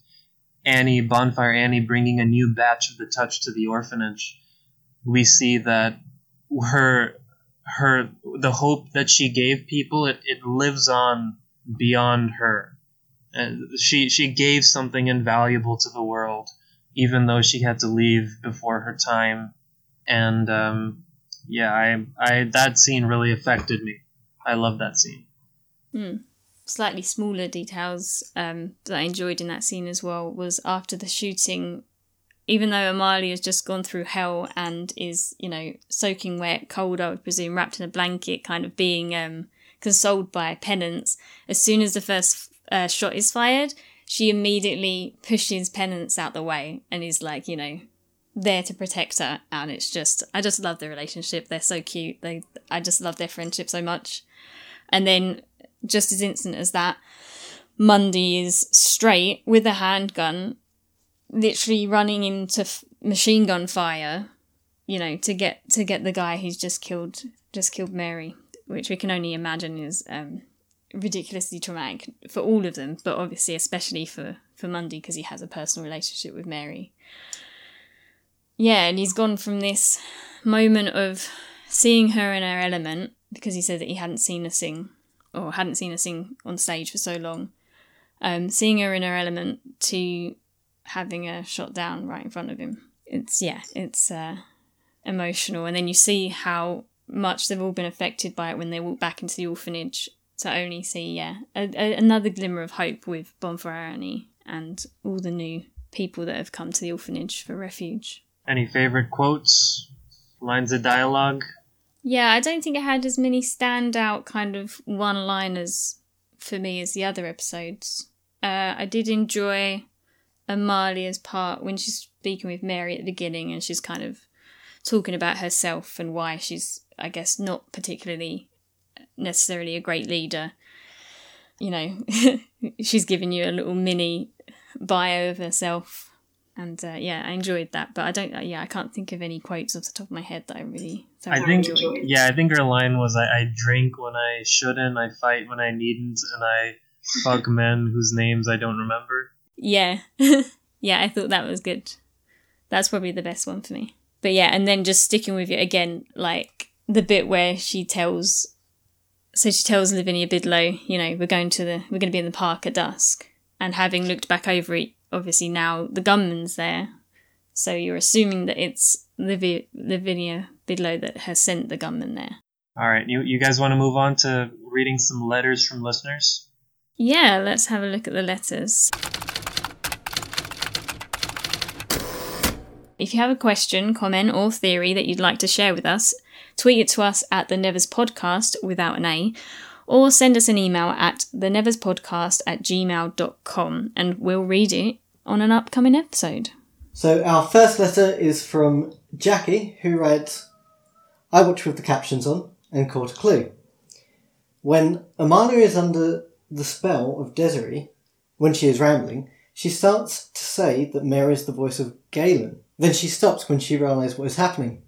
Annie, Bonfire Annie, bringing a new batch of the touch to the orphanage, we see that her her the hope that she gave people, it, it lives on beyond her. And she she gave something invaluable to the world, even though she had to leave before her time. And um, yeah, I I that scene really affected me. I love that scene. Hmm. Slightly smaller details um, that I enjoyed in that scene as well was after the shooting, even though Amalia has just gone through hell and is, you know, soaking wet, cold, I would presume, wrapped in a blanket, kind of being um, consoled by Penance. As soon as the first uh, shot is fired, she immediately pushes Penance out the way and is like, you know, there to protect her. And it's just, I just love the relationship. They're so cute. They, I just love their friendship so much. And then just as instant as that, Mundy is straight with a handgun, literally running into f- machine gun fire, you know, to get to get the guy who's just killed just killed Mary, which we can only imagine is um, ridiculously traumatic for all of them, but obviously especially for for Mundy because he has a personal relationship with Mary. Yeah, and he's gone from this moment of seeing her in her element because he said that he hadn't seen her sing. or hadn't seen her sing on stage for so long, um, seeing her in her element to having her shot down right in front of him. it's yeah, it's uh, emotional. And then you see how much they've all been affected by it when they walk back into the orphanage, to only see yeah a, a, another glimmer of hope with Bonfire Annie and all the new people that have come to the orphanage for refuge. Any favorite quotes, lines of dialogue? Yeah, I don't think it had as many standout kind of one-liners for me as the other episodes. Uh, I did enjoy Amalia's part when she's speaking with Mary at the beginning, and she's kind of talking about herself and why she's, I guess, not particularly necessarily a great leader. You know, she's giving you a little mini bio of herself, and uh, yeah, I enjoyed that. But I don't, uh, yeah, I can't think of any quotes off the top of my head that I really. I think, enjoyed. yeah, I think her line was, I, "I drink when I shouldn't, I fight when I needn't, and I fuck men whose names I don't remember." Yeah, yeah, I thought that was good. That's probably the best one for me. But yeah, and then just sticking with it again, like the bit where she tells. So she tells Lavinia Bidlow, you know, we're going to the, we're going to be in the park at dusk. And having looked back over it, obviously now the gunman's there. So you're assuming that it's Liv- Lavinia Bidlow that has sent the gunman there. All right. You, you guys want to move on to reading some letters from listeners? Yeah, let's have a look at the letters. If you have a question, comment, or theory that you'd like to share with us, tweet it to us at The Nevers Podcast without an A, or send us an email at the nevers podcast at gmail dot com, and we'll read it on an upcoming episode. So our first letter is from Jackie, who read, I watched with the captions on and caught a clue. When Amalia is under the spell of Desiree, when she is rambling, she starts to say that Mary is the voice of Galen. Then she stops when she realises what is happening.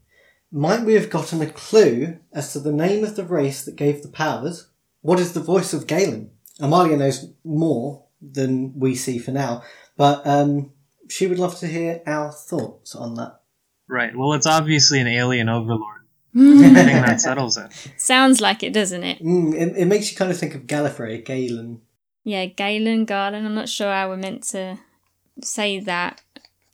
Might we have gotten a clue as to the name of the race that gave the powers? What is the voice of Galen? Amalia knows more than we see for now, but um, she would love to hear our thoughts on that. Right, well, it's obviously an alien overlord. I think that settles it. Sounds like it, doesn't it? Mm, it? It makes you kind of think of Gallifrey, Galen. Yeah, Galen, Garland, I'm not sure how we're meant to say that.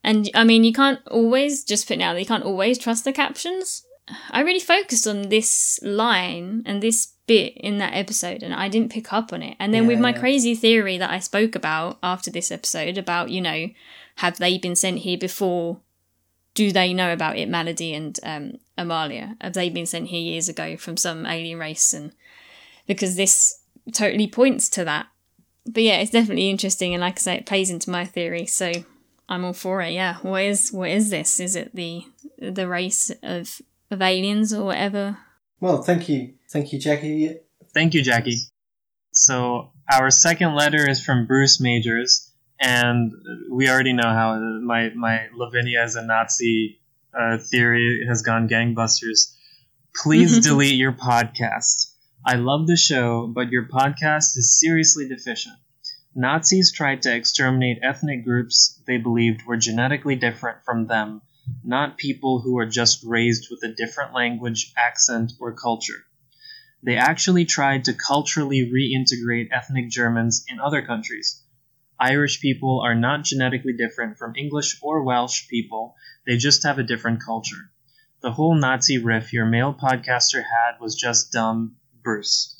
And, I mean, you can't always, just put now, you can't always trust the captions. I really focused on this line and this bit in that episode, and I didn't pick up on it. And then yeah, with my yeah. crazy theory that I spoke about after this episode about, you know, have they been sent here before? Do they know about it, Maladie and um, Amalia? Have they been sent here years ago from some alien race? And because this totally points to that. But, yeah, it's definitely interesting, and like I say, it plays into my theory, so... I'm all for it, yeah. What is what is this? Is it the the race of, of aliens or whatever? Well, thank you. Thank you, Jackie. Thank you, Jackie. So our second letter is from Bruce Majors, and we already know how my, my Lavinia as a Nazi uh, theory has gone gangbusters. Please delete your podcast. I love the show, but your podcast is seriously deficient. Nazis tried to exterminate ethnic groups they believed were genetically different from them, not people who were just raised with a different language, accent, or culture. They actually tried to culturally reintegrate ethnic Germans in other countries. Irish people are not genetically different from English or Welsh people, they just have a different culture. The whole Nazi riff your male podcaster had was just dumb, Bruce.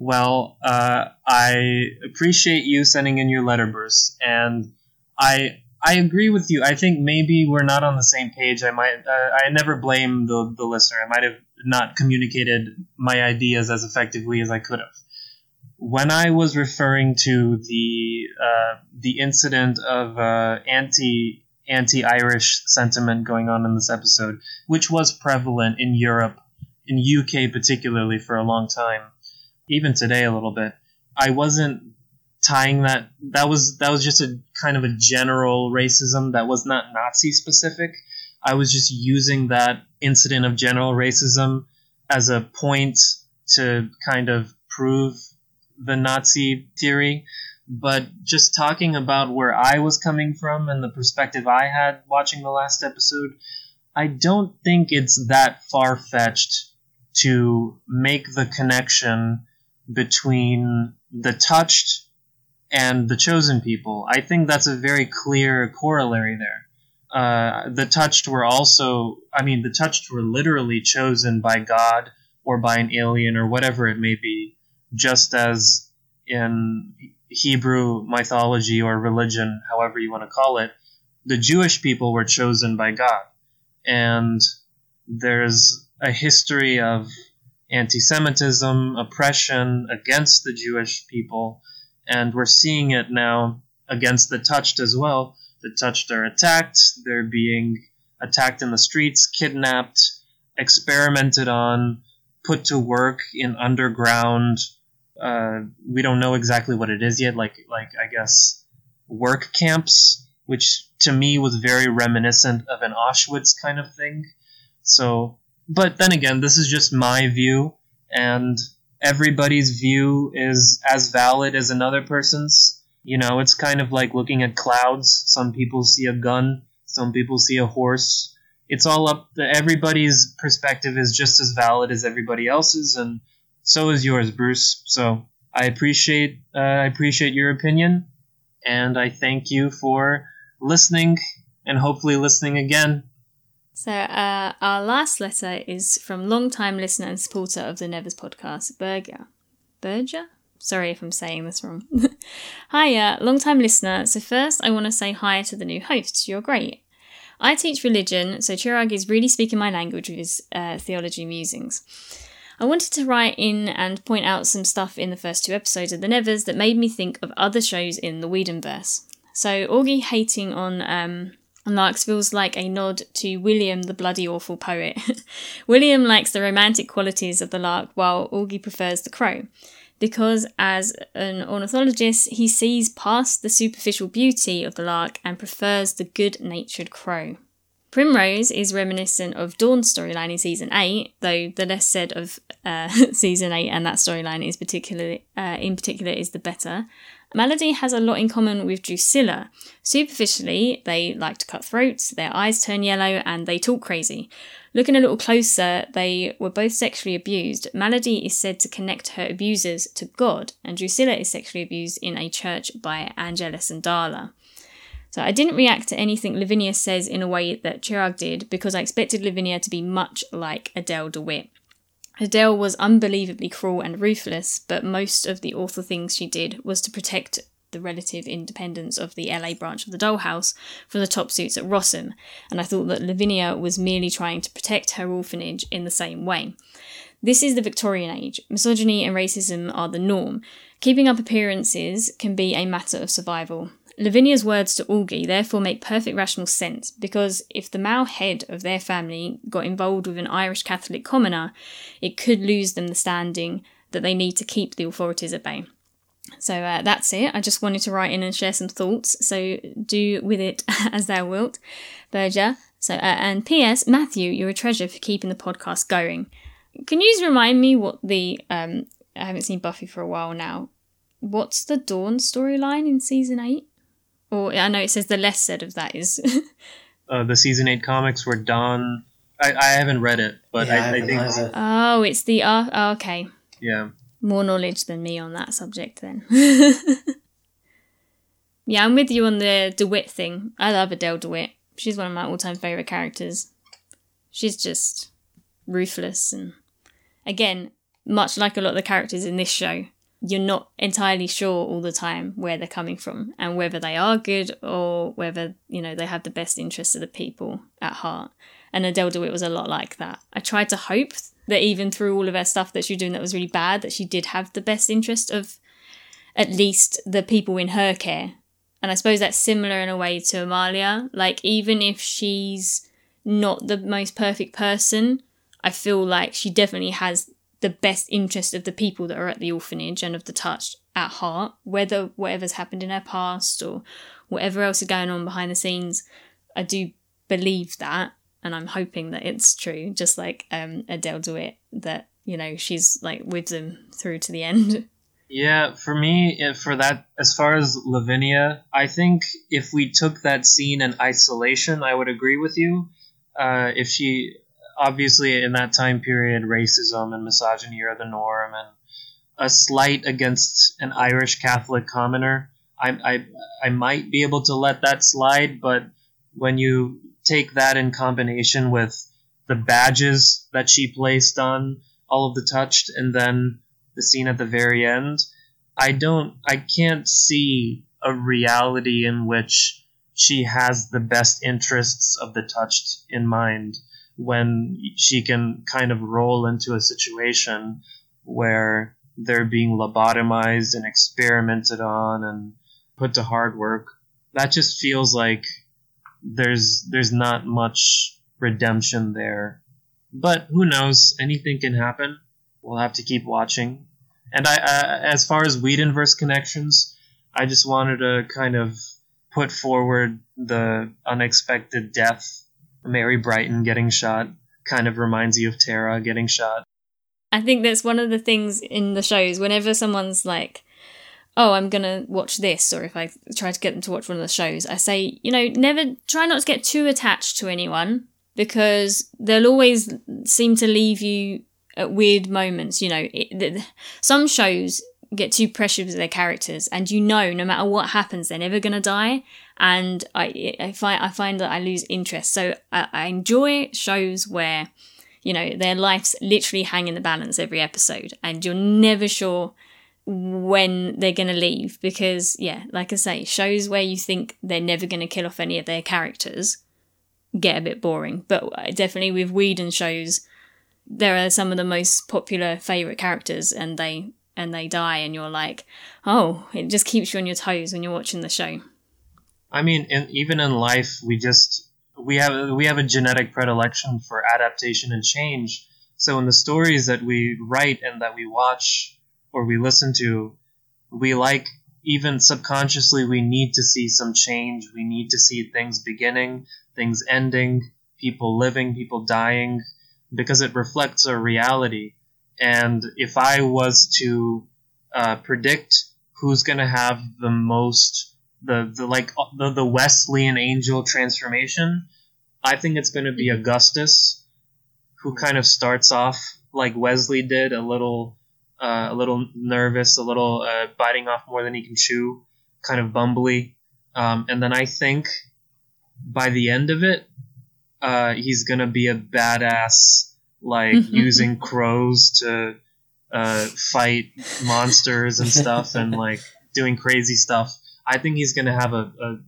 Well, uh, I appreciate you sending in your letter, Bruce, and I I agree with you. I think maybe we're not on the same page. I might uh, I never blame the the listener. I might have not communicated my ideas as effectively as I could have. When I was referring to the uh, the incident of uh, anti anti-Irish sentiment going on in this episode, which was prevalent in Europe, in U K particularly for a long time. Even today a little bit, I wasn't tying that. That was that was just a kind of a general racism that was not Nazi specific. I was just using that incident of general racism as a point to kind of prove the Nazi theory. But just talking about where I was coming from and the perspective I had watching the last episode, I don't think it's that far-fetched to make the connection between the touched and the chosen people. I think that's a very clear corollary there. Uh, the touched were also, I mean, the touched were literally chosen by God or by an alien or whatever it may be, just as in Hebrew mythology or religion, however you want to call it, the Jewish people were chosen by God. And there's a history of anti-Semitism, oppression against the Jewish people, and we're seeing it now against the touched as well. The touched are attacked, they're being attacked in the streets, kidnapped, experimented on, put to work in underground, uh, we don't know exactly what it is yet, like, like I guess, work camps, which to me was very reminiscent of an Auschwitz kind of thing. So, but then again, this is just my view, and everybody's view is as valid as another person's. You know, it's kind of like looking at clouds. Some people see a gun. Some people see a horse. It's all up. To everybody's perspective is just as valid as everybody else's, and so is yours, Bruce. So I appreciate uh, I appreciate your opinion, and I thank you for listening, and hopefully listening again. So uh, our last letter is from longtime listener and supporter of the Nevers podcast, Berger. Berger? Sorry if I'm saying this wrong. Hiya, long-time listener. So first, I want to say hi to the new hosts. You're great. I teach religion, so Chirag is really speaking my language with his uh, theology musings. I wanted to write in and point out some stuff in the first two episodes of The Nevers that made me think of other shows in the Whedonverse. So Augie hating on... Um, Larks feels like a nod to William, the bloody awful poet. William likes the romantic qualities of the lark, while Augie prefers the crow, because as an ornithologist, he sees past the superficial beauty of the lark and prefers the good-natured crow. Primrose is reminiscent of Dawn's storyline in Season eight, though the less said of uh, Season eight and that storyline is particularly, uh, in particular is the better. Maladie has a lot in common with Drusilla. Superficially, they like to cut throats, their eyes turn yellow, and they talk crazy. Looking a little closer, they were both sexually abused. Maladie is said to connect her abusers to God, and Drusilla is sexually abused in a church by Angelus and Darla. So I didn't react to anything Lavinia says in a way that Chirag did, because I expected Lavinia to be much like Adele DeWitt. Adele was unbelievably cruel and ruthless, but most of the awful things she did was to protect the relative independence of the L A branch of the Dollhouse from the top suits at Rossum, and I thought that Lavinia was merely trying to protect her orphanage in the same way. This is the Victorian age. Misogyny and racism are the norm. Keeping up appearances can be a matter of survival. Lavinia's words to Augie therefore make perfect rational sense, because if the male head of their family got involved with an Irish Catholic commoner, it could lose them the standing that they need to keep the authorities at bay. So uh, that's it. I just wanted to write in and share some thoughts, so do with it as thou wilt, Berger. So, uh, and P S Matthew, you're a treasure for keeping the podcast going. Can you just remind me what the... Um, I haven't seen Buffy for a while now. What's the Dawn storyline in Season eight? Or I know it says the less said of that is... uh, the Season eight comics were Dawn... I, I haven't read it, but yeah, I, I, I think... Either. Oh, it's the... Uh, oh, okay. Yeah. More knowledge than me on that subject, then. Yeah, I'm with you on the DeWitt thing. I love Adele DeWitt. She's one of my all-time favourite characters. She's just ruthless and... Again, much like a lot of the characters in this show... You're not entirely sure all the time where they're coming from and whether they are good or whether, you know, they have the best interests of the people at heart. And Adele DeWitt was a lot like that. I tried to hope that even through all of her stuff that she was doing that was really bad, that she did have the best interest of at least the people in her care. And I suppose that's similar in a way to Amalia. Like, even if she's not the most perfect person, I feel like she definitely has... the best interest of the people that are at the orphanage and of the touched at heart, whether whatever's happened in her past or whatever else is going on behind the scenes. I do believe that, and I'm hoping that it's true, just like um, Adele DeWitt, that, you know, she's like with them through to the end. Yeah, for me, for that, as far as Lavinia, I think if we took that scene in isolation, I would agree with you. Uh, if she... Obviously, in that time period, racism and misogyny are the norm, and a slight against an Irish Catholic commoner, I I, I might be able to let that slide, but when you take that in combination with the badges that she placed on all of the touched, and then the scene at the very end, I don't, I can't see a reality in which she has the best interests of the touched in mind, when she can kind of roll into a situation where they're being lobotomized and experimented on and put to hard work. That just feels like there's there's not much redemption there. But who knows? Anything can happen. We'll have to keep watching. And I, uh, as far as Whedonverse connections, I just wanted to kind of put forward the unexpected death. Mary Brighton getting shot kind of reminds you of Tara getting shot. I think that's one of the things in the shows. Whenever someone's like, oh, I'm going to watch this, or if I try to get them to watch one of the shows, I say, you know, never try not to get too attached to anyone, because they'll always seem to leave you at weird moments. You know, it, the, some shows get too pressured with their characters, and you know, no matter what happens, they're never going to die. And I, I, find, I find that I lose interest. So I, I enjoy shows where, you know, their lives literally hang in the balance every episode, and you're never sure when they're going to leave, because, yeah, like I say, shows where you think they're never going to kill off any of their characters get a bit boring. But definitely with Whedon shows, there are some of the most popular favourite characters, and they and they die, and you're like, oh, it just keeps you on your toes when you're watching the show. I mean, in, even in life, we just... We have we have a genetic predilection for adaptation and change. So in the stories that we write and that we watch or we listen to, we like, even subconsciously, we need to see some change. We need to see things beginning, things ending, people living, people dying, because it reflects a reality. And if I was to uh, predict who's going to have the most... The, the like the, the Wesleyan angel transformation, I think it's going to be Augustus, who kind of starts off like Wesley did, a little uh, a little nervous, a little uh, biting off more than he can chew, kind of bumbly, um, and then I think by the end of it, uh, he's going to be a badass, like using crows to uh, fight monsters and stuff, and like doing crazy stuff. I think he's going to have a, a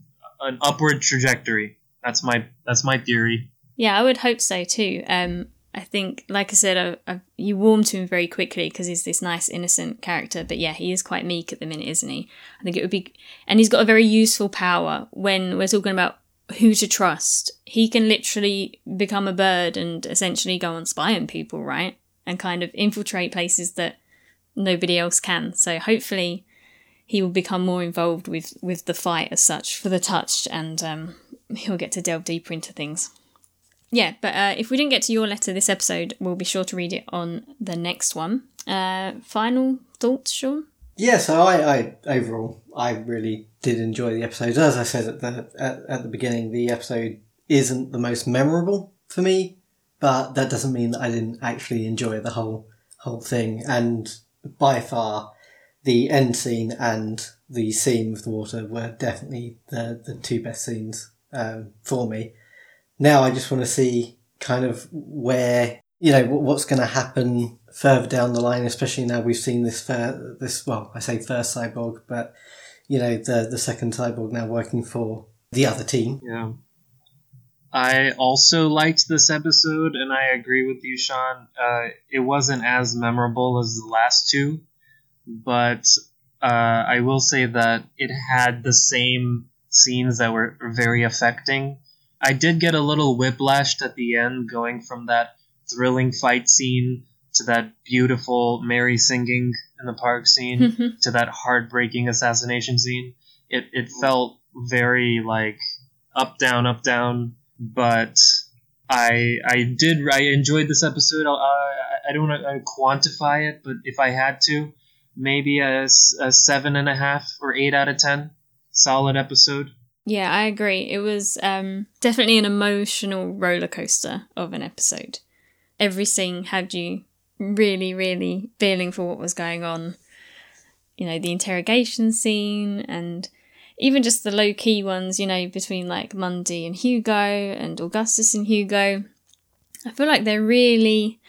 an upward trajectory. That's my that's my theory. Yeah, I would hope so too. Um, I think, like I said, I, I, you warm to him very quickly because he's this nice, innocent character. But yeah, he is quite meek at the minute, isn't he? I think it would be... And he's got a very useful power when we're talking about who to trust. He can literally become a bird and essentially go and spy on people, right? And kind of infiltrate places that nobody else can. So hopefully... he will become more involved with, with the fight as such for the touched, and um, he'll get to delve deeper into things. Yeah, but uh, if we didn't get to your letter this episode, we'll be sure to read it on the next one. Uh, final thoughts, Shaun? Yeah, so I, I overall, I really did enjoy the episode. As I said at the at, at the beginning, the episode isn't the most memorable for me, but that doesn't mean that I didn't actually enjoy the whole whole thing. And by far... the end scene and the scene with the water were definitely the, the two best scenes um, for me. Now I just want to see kind of where, you know, what's going to happen further down the line, especially now we've seen this, fir- this well, I say first cyborg, but, you know, the, the second cyborg now working for the other team. Yeah. I also liked this episode, and I agree with you, Shaun. Uh, it wasn't as memorable as the last two. But uh, I will say that it had the same scenes that were very affecting. I did get a little whiplashed at the end, going from that thrilling fight scene to that beautiful Mary singing in the park scene to that heartbreaking assassination scene. It it felt very like up, down, up, down. But I I did I enjoyed this episode. I I don't want to quantify it, but if I had to. Maybe a, a seven and a half or eight out of ten. Solid episode. Yeah, I agree. It was um, definitely an emotional roller coaster of an episode. Every scene had you really, really feeling for what was going on. You know, the interrogation scene, and even just the low-key ones, you know, between like Mundy and Hugo and Augustus and Hugo, I feel like they're really...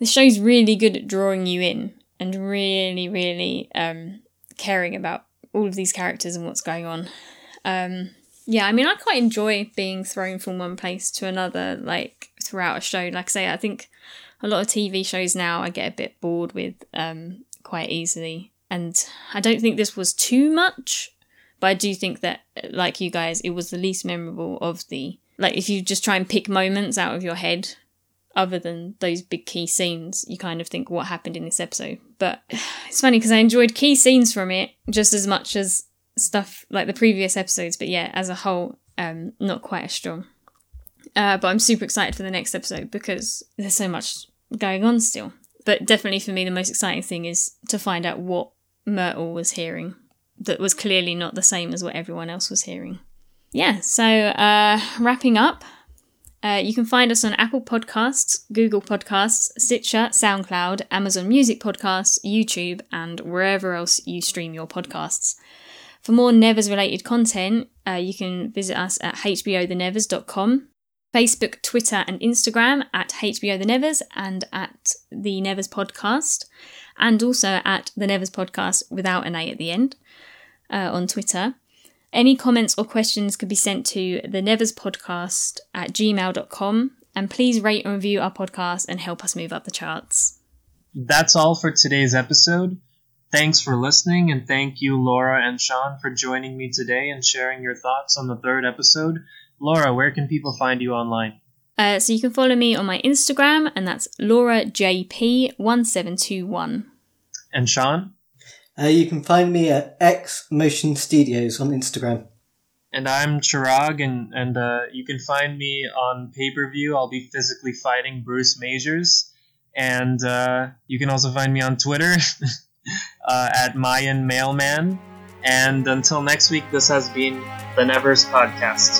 the show's really good at drawing you in and really, really um, caring about all of these characters and what's going on. Um, yeah, I mean, I quite enjoy being thrown from one place to another, like, throughout a show. Like I say, I think a lot of T V shows now I get a bit bored with um, quite easily. And I don't think this was too much, but I do think that, like you guys, it was the least memorable of the... like, if you just try and pick moments out of your head, other than those big key scenes, you kind of think, what happened in this episode? But it's funny because I enjoyed key scenes from it just as much as stuff like the previous episodes. But yeah, as a whole, um, not quite as strong. Uh, but I'm super excited for the next episode because there's so much going on still. But definitely for me, the most exciting thing is to find out what Myrtle was hearing that was clearly not the same as what everyone else was hearing. Yeah, so uh, wrapping up, Uh, you can find us on Apple Podcasts, Google Podcasts, Stitcher, SoundCloud, Amazon Music Podcasts, YouTube, and wherever else you stream your podcasts. For more Nevers-related content, uh, you can visit us at h b o the nevers dot com, Facebook, Twitter, and Instagram at h b o the nevers and at The Nevers Podcast, and also at The Nevers Podcast without an A at the end uh, on Twitter. Any comments or questions could be sent to the nevers podcast at gmail dot com, and please rate and review our podcast and help us move up the charts. That's all for today's episode. Thanks for listening, and thank you, Laura and Shaun, for joining me today and sharing your thoughts on the third episode. Laura, where can people find you online? Uh, so you can follow me on my Instagram, and that's laura j p one seven two one. And Shaun? Uh, you can find me at X Motion Studios on Instagram. And I'm Chirag, and, and uh, you can find me on pay-per-view. I'll be physically fighting Bruce Majors. And uh, you can also find me on Twitter uh, at Mayan Mailman. And until next week, this has been The Nevers Podcast.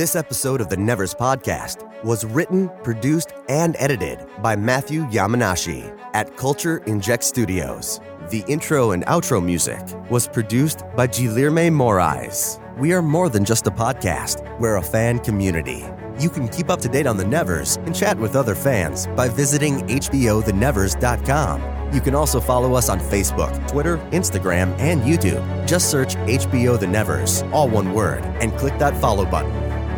This episode of The Nevers Podcast was written, produced, and edited by Matthew Yamanashi at Culture Inject Studios. The intro and outro music was produced by Gilirme Morais. We are more than just a podcast. We're a fan community. You can keep up to date on The Nevers and chat with other fans by visiting h b o the nevers dot com. You can also follow us on Facebook, Twitter, Instagram, and YouTube. Just search H B O The Nevers, all one word, and click that follow button.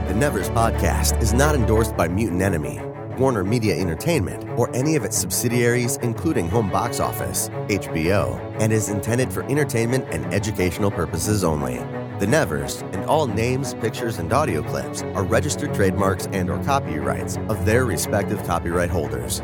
The Nevers Podcast is not endorsed by Mutant Enemy, Warner Media Entertainment, or any of its subsidiaries, including Home Box Office, H B O, and is intended for entertainment and educational purposes only. The Nevers and all names, pictures, and audio clips are registered trademarks and/or copyrights of their respective copyright holders.